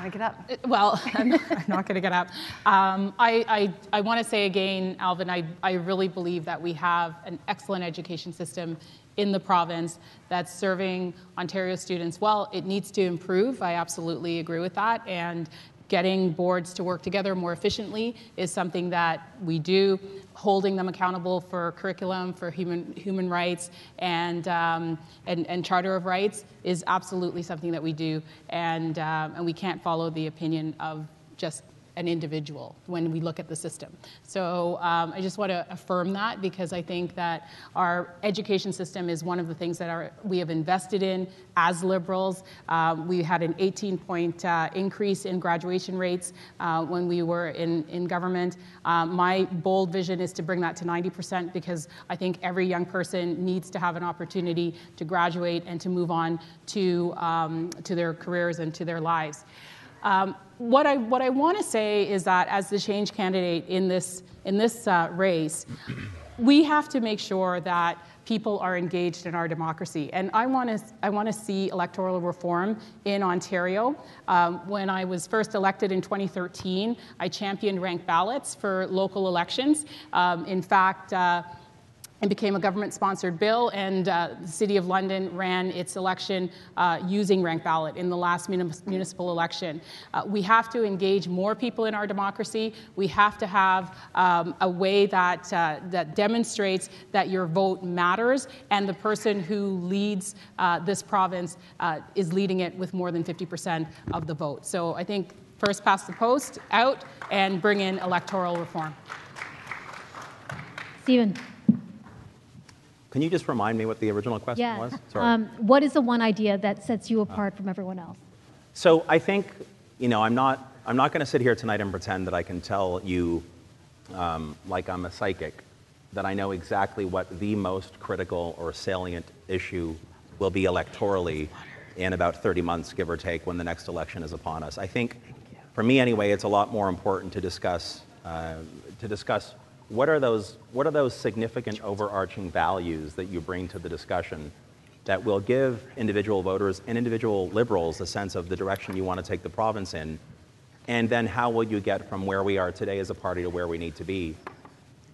I get up. Well, I'm not going to get up. Um, I, I, I want to say again, Alvin, I, I really believe that we have an excellent education system in the province that's serving Ontario students well. It needs to improve. I absolutely agree with that. And getting boards to work together more efficiently is something that we do. holding them accountable for curriculum, for human human rights, and um, and, and Charter of Rights is absolutely something that we do, and um, and we can't follow the opinion of just an individual when we look at the system. So um, I just want to affirm that, because I think that our education system is one of the things that our, we have invested in as Liberals. Um, we had an eighteen point uh, increase in graduation rates uh, when we were in, in government. Um, my bold vision is to bring that to ninety percent, because I think every young person needs to have an opportunity to graduate and to move on to, um, to their careers and to their lives. Um, what I what I want to say is that as the change candidate in this in this uh, race, we have to make sure that people are engaged in our democracy. And I want to I want to see electoral reform in Ontario. Um, when I was first elected in twenty thirteen, I championed ranked ballots for local elections. Um, in fact. Uh, And became a government-sponsored bill, and uh, the City of London ran its election uh, using ranked ballot in the last muni municipal election. Uh, we have to engage more people in our democracy. We have to have um, a way that uh, that demonstrates that your vote matters, and the person who leads uh, this province uh, is leading it with more than fifty percent of the vote. So I think first past the post, out, and bring in electoral reform. Stephen. Can you just remind me what the original question yeah. was? Sorry. Um, what is the one idea that sets you apart from everyone else? So I think, you know, I'm not, I'm not going to sit here tonight and pretend that I can tell you, um, like I'm a psychic, that I know exactly what the most critical or salient issue will be electorally in about thirty months, give or take, when the next election is upon us. I think, for me anyway, it's a lot more important to discuss, uh, to discuss What are those, what are those significant overarching values that you bring to the discussion that will give individual voters and individual Liberals a sense of the direction you want to take the province in? And then how will you get from where we are today as a party to where we need to be?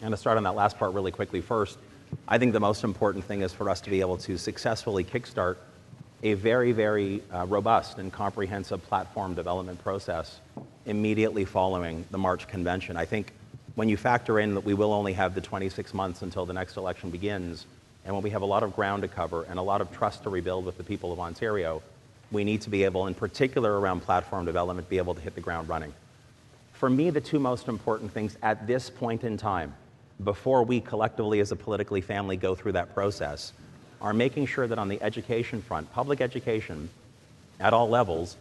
And to start on that last part really quickly first, I think the most important thing is for us to be able to successfully kickstart a very, very uh, robust and comprehensive platform development process immediately following the March convention. I think when you factor in that we will only have the twenty-six months until the next election begins, and when we have a lot of ground to cover and a lot of trust to rebuild with the people of Ontario, we need to be able, in particular around platform development, be able to hit the ground running. For me, the two most important things at this point in time, before we collectively as a politically family go through that process, are making sure that on the education front, public education at all levels,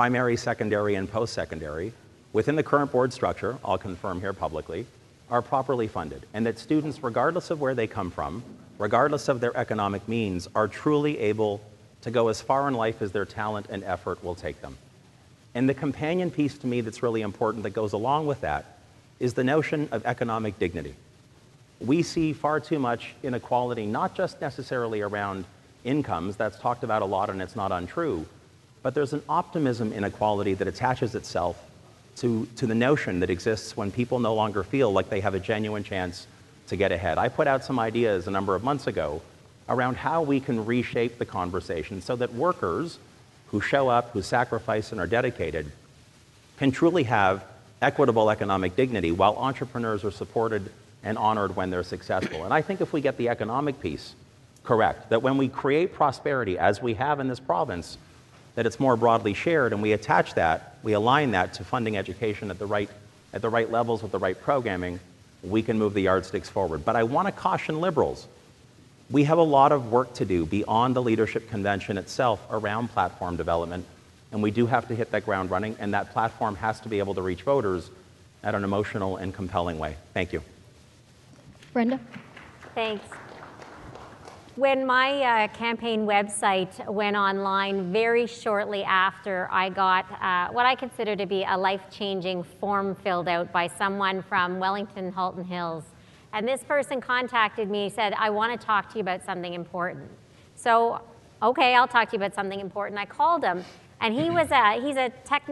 primary, secondary, and post-secondary, within the current board structure, I'll confirm here publicly, are properly funded, and that students, regardless of where they come from, regardless of their economic means, are truly able to go as far in life as their talent and effort will take them. And the companion piece to me that's really important that goes along with that is the notion of economic dignity. We see far too much inequality, not just necessarily around incomes, that's talked about a lot and it's not untrue, but there's an optimism inequality that attaches itself To, to the notion that exists when people no longer feel like they have a genuine chance to get ahead. I put out some ideas a number of months ago around how we can reshape the conversation so that workers who show up, who sacrifice and are dedicated, can truly have equitable economic dignity while entrepreneurs are supported and honored when they're successful. And I think if we get the economic piece correct, that when we create prosperity as we have in this province, that it's more broadly shared, and we attach that, we align that to funding education at the right, at the right levels with the right programming, we can move the yardsticks forward. But I want to caution Liberals. We have a lot of work to do beyond the leadership convention itself around platform development, and we do have to hit that ground running, and that platform has to be able to reach voters at an emotional and compelling way. Thank you. Brenda. Thanks. When my uh, campaign website went online very shortly after, I got uh, what I consider to be a life-changing form filled out by someone from Wellington Halton Hills. And this person contacted me and said, I want to talk to you about something important. So, okay, I'll talk to you about something important. I called him, and he was a, he's a tech,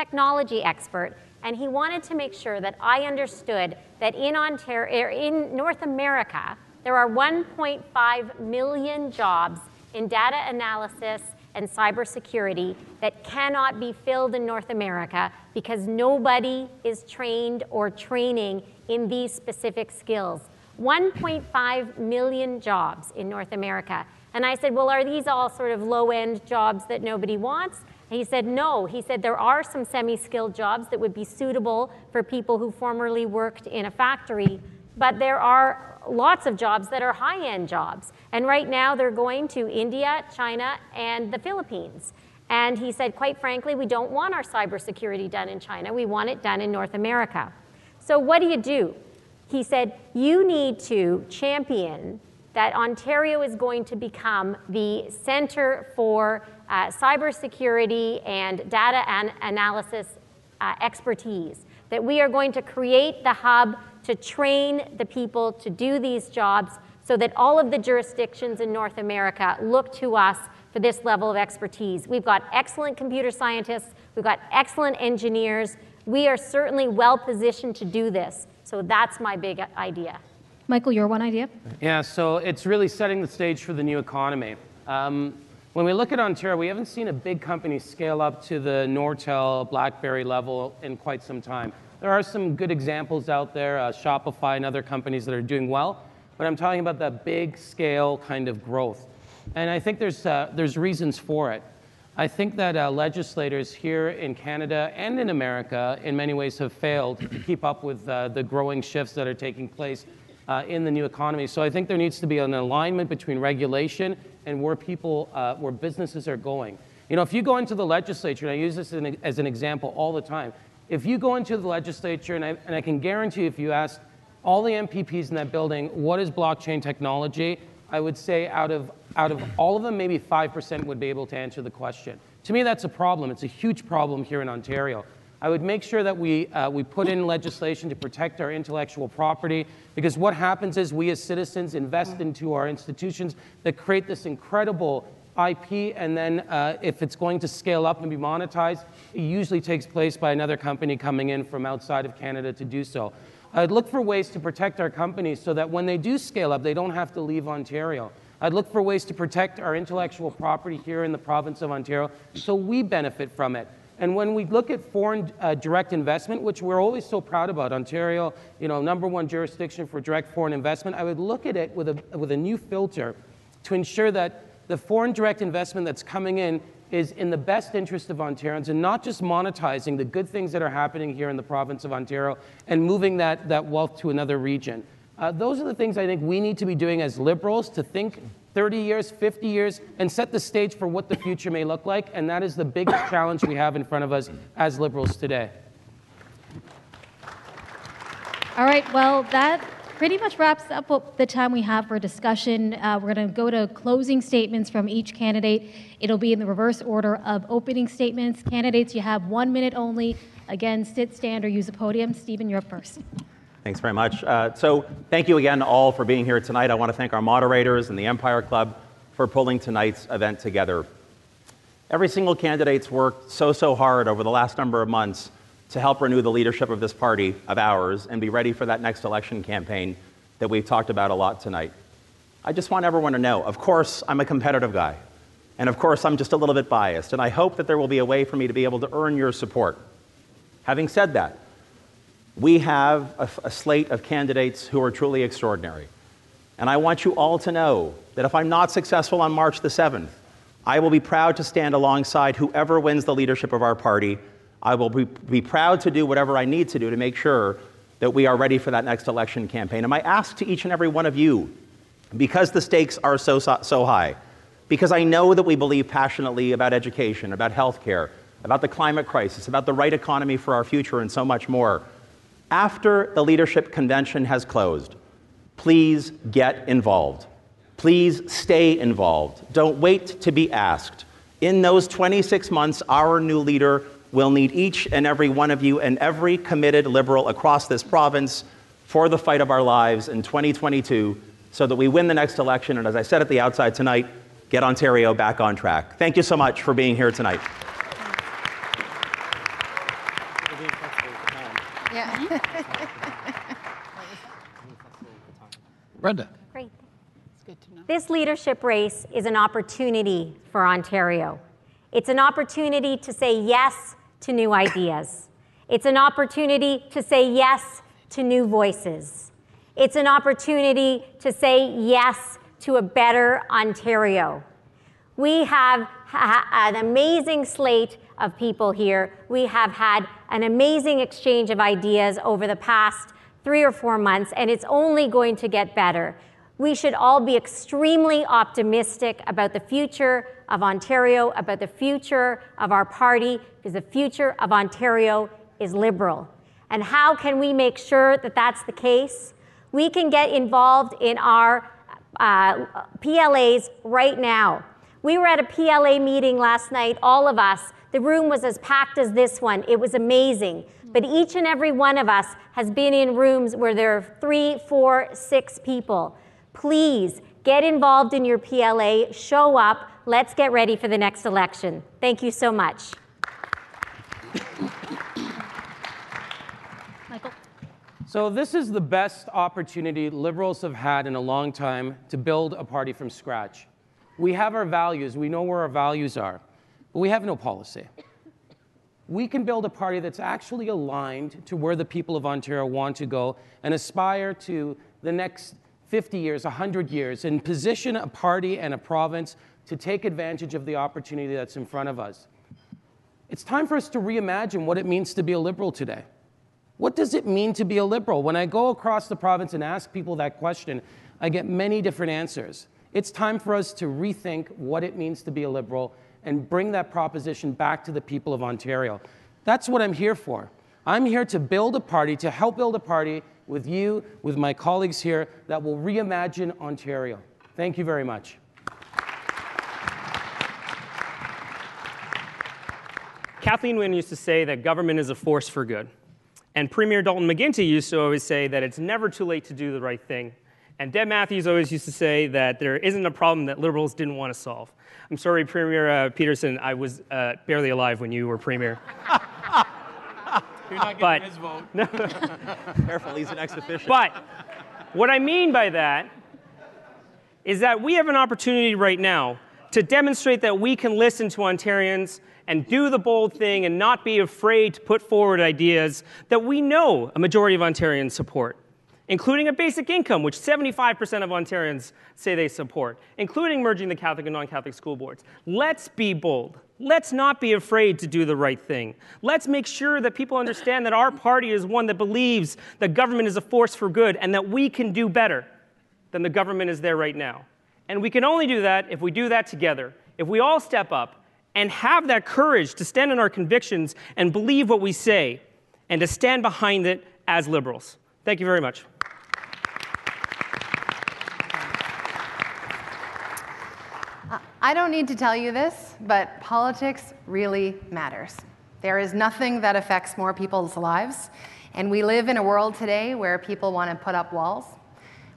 technology expert, and he wanted to make sure that I understood that in, Ontario, in North America, there are one point five million jobs in data analysis and cybersecurity that cannot be filled in North America because nobody is trained or training in these specific skills. one point five million jobs in North America. And I said, well, are these all sort of low-end jobs that nobody wants? And he said, no. He said, there are some semi-skilled jobs that would be suitable for people who formerly worked in a factory, but there are lots of jobs that are high-end jobs. And right now, they're going to India, China, and the Philippines. And he said, quite frankly, we don't want our cybersecurity done in China. We want it done in North America. So what do you do? He said, you need to champion that Ontario is going to become the center for uh, cybersecurity and data an- analysis uh, expertise, that we are going to create the hub to train the people to do these jobs so that all of the jurisdictions in North America look to us for this level of expertise. We've got excellent computer scientists. We've got excellent engineers. We are certainly well positioned to do this. So that's my big idea. Michael, your one idea? Yeah, so it's really setting the stage for the new economy. Um, when we look at Ontario, we haven't seen a big company scale up to the Nortel, BlackBerry level in quite some time. There are some good examples out there, uh, Shopify and other companies that are doing well, but I'm talking about that big scale kind of growth. And I think there's, uh, there's reasons for it. I think that uh, legislators here in Canada and in America in many ways have failed to keep up with uh, the growing shifts that are taking place uh, in the new economy. So I think there needs to be an alignment between regulation and where people, uh, where businesses are going. You know, if you go into the legislature, and I use this as an, as an example all the time, if you go into the legislature, and I, and I can guarantee if you ask all the M P Ps in that building, what is blockchain technology? I would say out of out of all of them, maybe five percent would be able to answer the question. To me, that's a problem. It's a huge problem here in Ontario. I would make sure that we, uh, we put in legislation to protect our intellectual property, because what happens is we as citizens invest into our institutions that create this incredible I P, and then uh, if it's going to scale up and be monetized, it usually takes place by another company coming in from outside of Canada to do so. I'd look for ways to protect our companies so that when they do scale up, they don't have to leave Ontario. I'd look for ways to protect our intellectual property here in the province of Ontario so we benefit from it. And when we look at foreign uh, direct investment, which we're always so proud about, Ontario, you know, number one jurisdiction for direct foreign investment, I would look at it with a, with a new filter to ensure that the foreign direct investment that's coming in is in the best interest of Ontarians and not just monetizing the good things that are happening here in the province of Ontario and moving that, that wealth to another region. Uh, those are the things I think we need to be doing as Liberals, to think thirty years, fifty years, and set the stage for what the future may look like, and that is the biggest challenge we have in front of us as Liberals today. All right, well, that pretty much wraps up the time we have for discussion. Uh, we're going to go to closing statements from each candidate. It'll be in the reverse order of opening statements. Candidates, you have one minute only. Again, sit, stand, or use the podium. Stephen, you're up first. Thanks very much. Uh, so thank you again all for being here tonight. I want to thank our moderators and the Empire Club for pulling tonight's event together. Every single candidate's worked so, so hard over the last number of months to help renew the leadership of this party of ours and be ready for that next election campaign that we've talked about a lot tonight. I just want everyone to know, of course, I'm a competitive guy. And of course, I'm just a little bit biased. And I hope that there will be a way for me to be able to earn your support. Having said that, we have a, a slate of candidates who are truly extraordinary. And I want you all to know that if I'm not successful on March the seventh, I will be proud to stand alongside whoever wins the leadership of our party. I will be, be proud to do whatever I need to do to make sure that we are ready for that next election campaign. And I ask to each and every one of you, because the stakes are so, so, so high, because I know that we believe passionately about education, about healthcare, about the climate crisis, about the right economy for our future, and so much more. After the leadership convention has closed, please get involved. Please stay involved. Don't wait to be asked. In those twenty-six months, our new leader We'll need each and every one of you and every committed Liberal across this province for the fight of our lives in twenty twenty-two so that we win the next election. And as I said at the outside tonight, get Ontario back on track. Thank you so much for being here tonight. Brenda. Great. It's good to know. This leadership race is an opportunity for Ontario. It's an opportunity to say yes to new ideas. It's an opportunity to say yes to new voices. It's an opportunity to say yes to a better Ontario. We have ha- an amazing slate of people here. We have had an amazing exchange of ideas over the past three or four months, and it's only going to get better. We should all be extremely optimistic about the future of Ontario, about the future of our party, because the future of Ontario is Liberal. And how can we make sure that that's the case? We can get involved in our uh, P L As right now. We were at a P L A meeting last night, all of us. The room was as packed as this one. It was amazing. But each and every one of us has been in rooms where there are three, four, six people. Please get involved in your P L A, show up, let's get ready for the next election. Thank you so much. Michael. So this is the best opportunity Liberals have had in a long time to build a party from scratch. We have our values, we know where our values are, but we have no policy. We can build a party that's actually aligned to where the people of Ontario want to go and aspire to the next fifty years, one hundred years, and position a party and a province to take advantage of the opportunity that's in front of us. It's time for us to reimagine what it means to be a Liberal today. What does it mean to be a Liberal? When I go across the province and ask people that question, I get many different answers. It's time for us to rethink what it means to be a Liberal and bring that proposition back to the people of Ontario. That's what I'm here for. I'm here to build a party, to help build a party with you, with my colleagues here, that will reimagine Ontario. Thank you very much. Kathleen Wynne used to say that government is a force for good. And Premier Dalton McGuinty used to always say that it's never too late to do the right thing. And Deb Matthews always used to say that there isn't a problem that Liberals didn't want to solve. I'm sorry, Premier uh, Peterson, I was uh, barely alive when you were Premier. You're not getting but, his vote. No. Careful, he's an ex-official. But what I mean by that is that we have an opportunity right now to demonstrate that we can listen to Ontarians and do the bold thing and not be afraid to put forward ideas that we know a majority of Ontarians support, including a basic income, which seventy-five percent of Ontarians say they support, including merging the Catholic and non-Catholic school boards. Let's be bold. Let's not be afraid to do the right thing. Let's make sure that people understand that our party is one that believes that government is a force for good and that we can do better than the government is there right now. And we can only do that if we do that together, if we all step up and have that courage to stand in our convictions and believe what we say and to stand behind it as Liberals. Thank you very much. I don't need to tell you this, but politics really matters. There is nothing that affects more people's lives, and we live in a world today where people want to put up walls,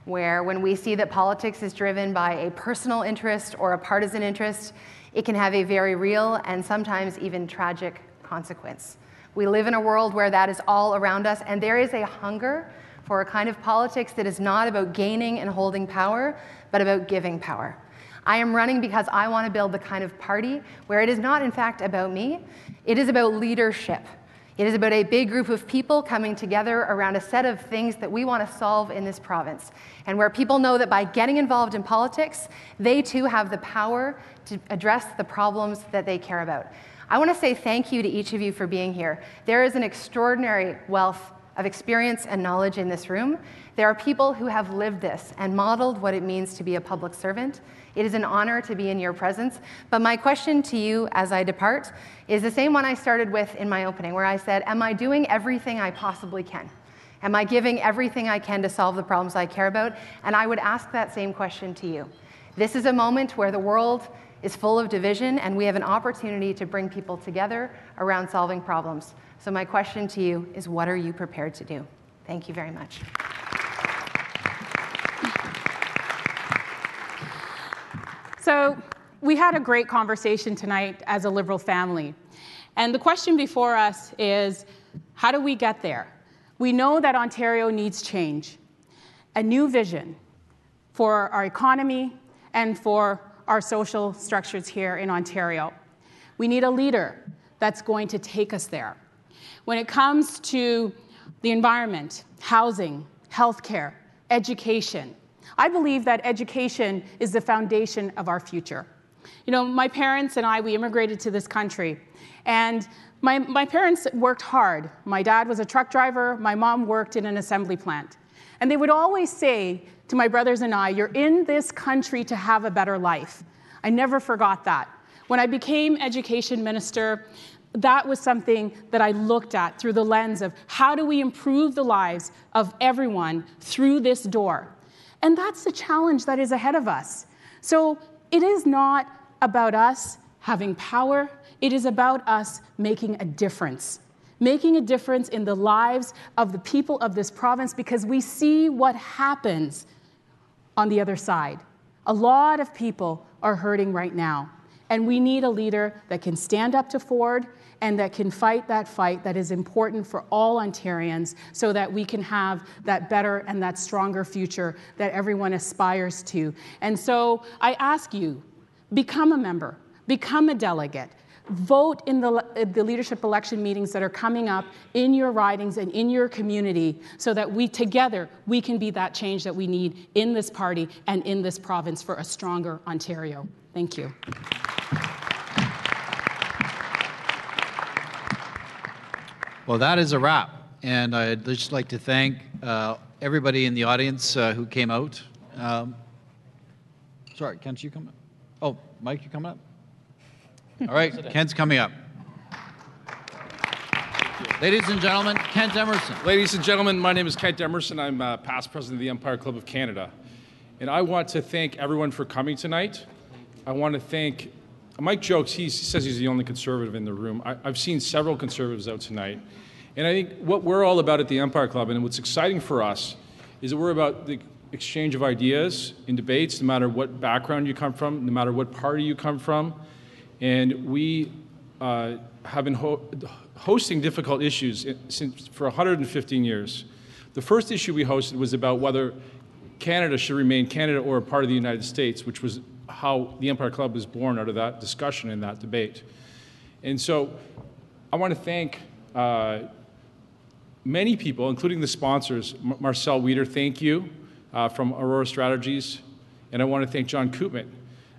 where when we see that politics is driven by a personal interest or a partisan interest, it can have a very real and sometimes even tragic consequence. We live in a world where that is all around us, and there is a hunger for a kind of politics that is not about gaining and holding power, but about giving power. I am running because I want to build the kind of party where it is not, in fact, about me. It is about leadership. It is about a big group of people coming together around a set of things that we want to solve in this province, and where people know that by getting involved in politics, they too have the power to address the problems that they care about. I want to say thank you to each of you for being here. There is an extraordinary wealth of experience and knowledge in this room. There are people who have lived this and modeled what it means to be a public servant. It is an honor to be in your presence. But my question to you as I depart is the same one I started with in my opening, where I said, am I doing everything I possibly can? Am I giving everything I can to solve the problems I care about? And I would ask that same question to you. This is a moment where the world is full of division, and we have an opportunity to bring people together around solving problems. So my question to you is, what are you prepared to do? Thank you very much. So we had a great conversation tonight as a Liberal family. And the question before us is, how do we get there? We know that Ontario needs change, a new vision for our economy and for our social structures here in Ontario. We need a leader that's going to take us there. When it comes to the environment, housing, healthcare, education, I believe that education is the foundation of our future. You know, my parents and I, we immigrated to this country, and my, my parents worked hard. My dad was a truck driver, my mom worked in an assembly plant. And they would always say to my brothers and I, you're in this country to have a better life. I never forgot that. When I became education minister, that was something that I looked at through the lens of how do we improve the lives of everyone through this door? And that's the challenge that is ahead of us. So it is not about us having power. It is about us making a difference, making a difference in the lives of the people of this province, because we see what happens on the other side. A lot of people are hurting right now, and we need a leader that can stand up to Ford and that can fight that fight that is important for all Ontarians so that we can have that better and that stronger future that everyone aspires to. And so I ask you, become a member, become a delegate, vote in the, the leadership election meetings that are coming up in your ridings and in your community so that we together, we can be that change that we need in this party and in this province for a stronger Ontario. Thank you. Well, that is a wrap, and I'd just like to thank uh, everybody in the audience uh, who came out. Um, sorry, Kent, you come up? Oh, Mike, you coming up? All right, Kent's coming up. Ladies and gentlemen, Kent Emerson. Ladies and gentlemen, my name is Kent Emerson. I'm uh, past president of the Empire Club of Canada, and I want to thank everyone for coming tonight. I want to thank Mike jokes, he says he's the only conservative in the room. I, I've seen several conservatives out tonight. And I think what we're all about at the Empire Club, and what's exciting for us, is that we're about the exchange of ideas in debates, no matter what background you come from, no matter what party you come from. And we uh, have been ho hosting difficult issues since for one hundred fifteen years. The first issue we hosted was about whether Canada should remain Canada or a part of the United States, which was how the Empire Club was born out of that discussion and that debate. And so I want to thank uh, many people, including the sponsors. M Marcel Weider, thank you, uh, from Aurora Strategies. And I want to thank John Koopman.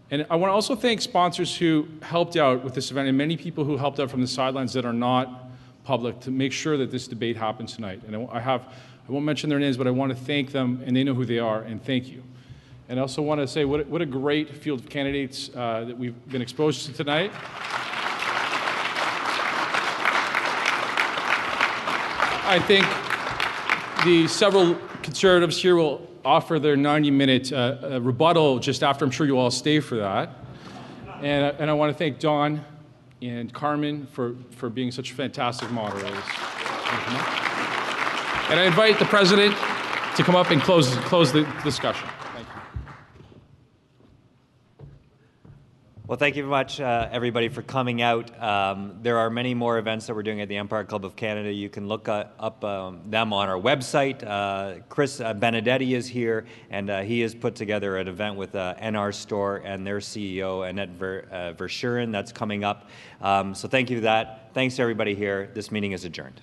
And I want to also thank sponsors who helped out with this event, and many people who helped out from the sidelines that are not public to make sure that this debate happens tonight. And I, I have, I won't mention their names, but I want to thank them, and they know who they are, and thank you. And I also want to say what, what a great field of candidates uh, that we've been exposed to tonight. I think the several conservatives here will offer their ninety minute uh, uh, rebuttal just after. I'm sure you all stay for that. And, uh, and I want to thank Don and Carmen for, for being such fantastic moderators. And I invite the president to come up and close, close the discussion. Well, thank you very much, uh, everybody, for coming out. Um, there are many more events that we're doing at the Empire Club of Canada. You can look uh, up um, them on our website. Uh, Chris uh, Benedetti is here, and uh, he has put together an event with uh, N R Store and their C E O, Annette Ver, uh, Verschuren, that's coming up. Um, so thank you for that. Thanks to everybody here. This meeting is adjourned.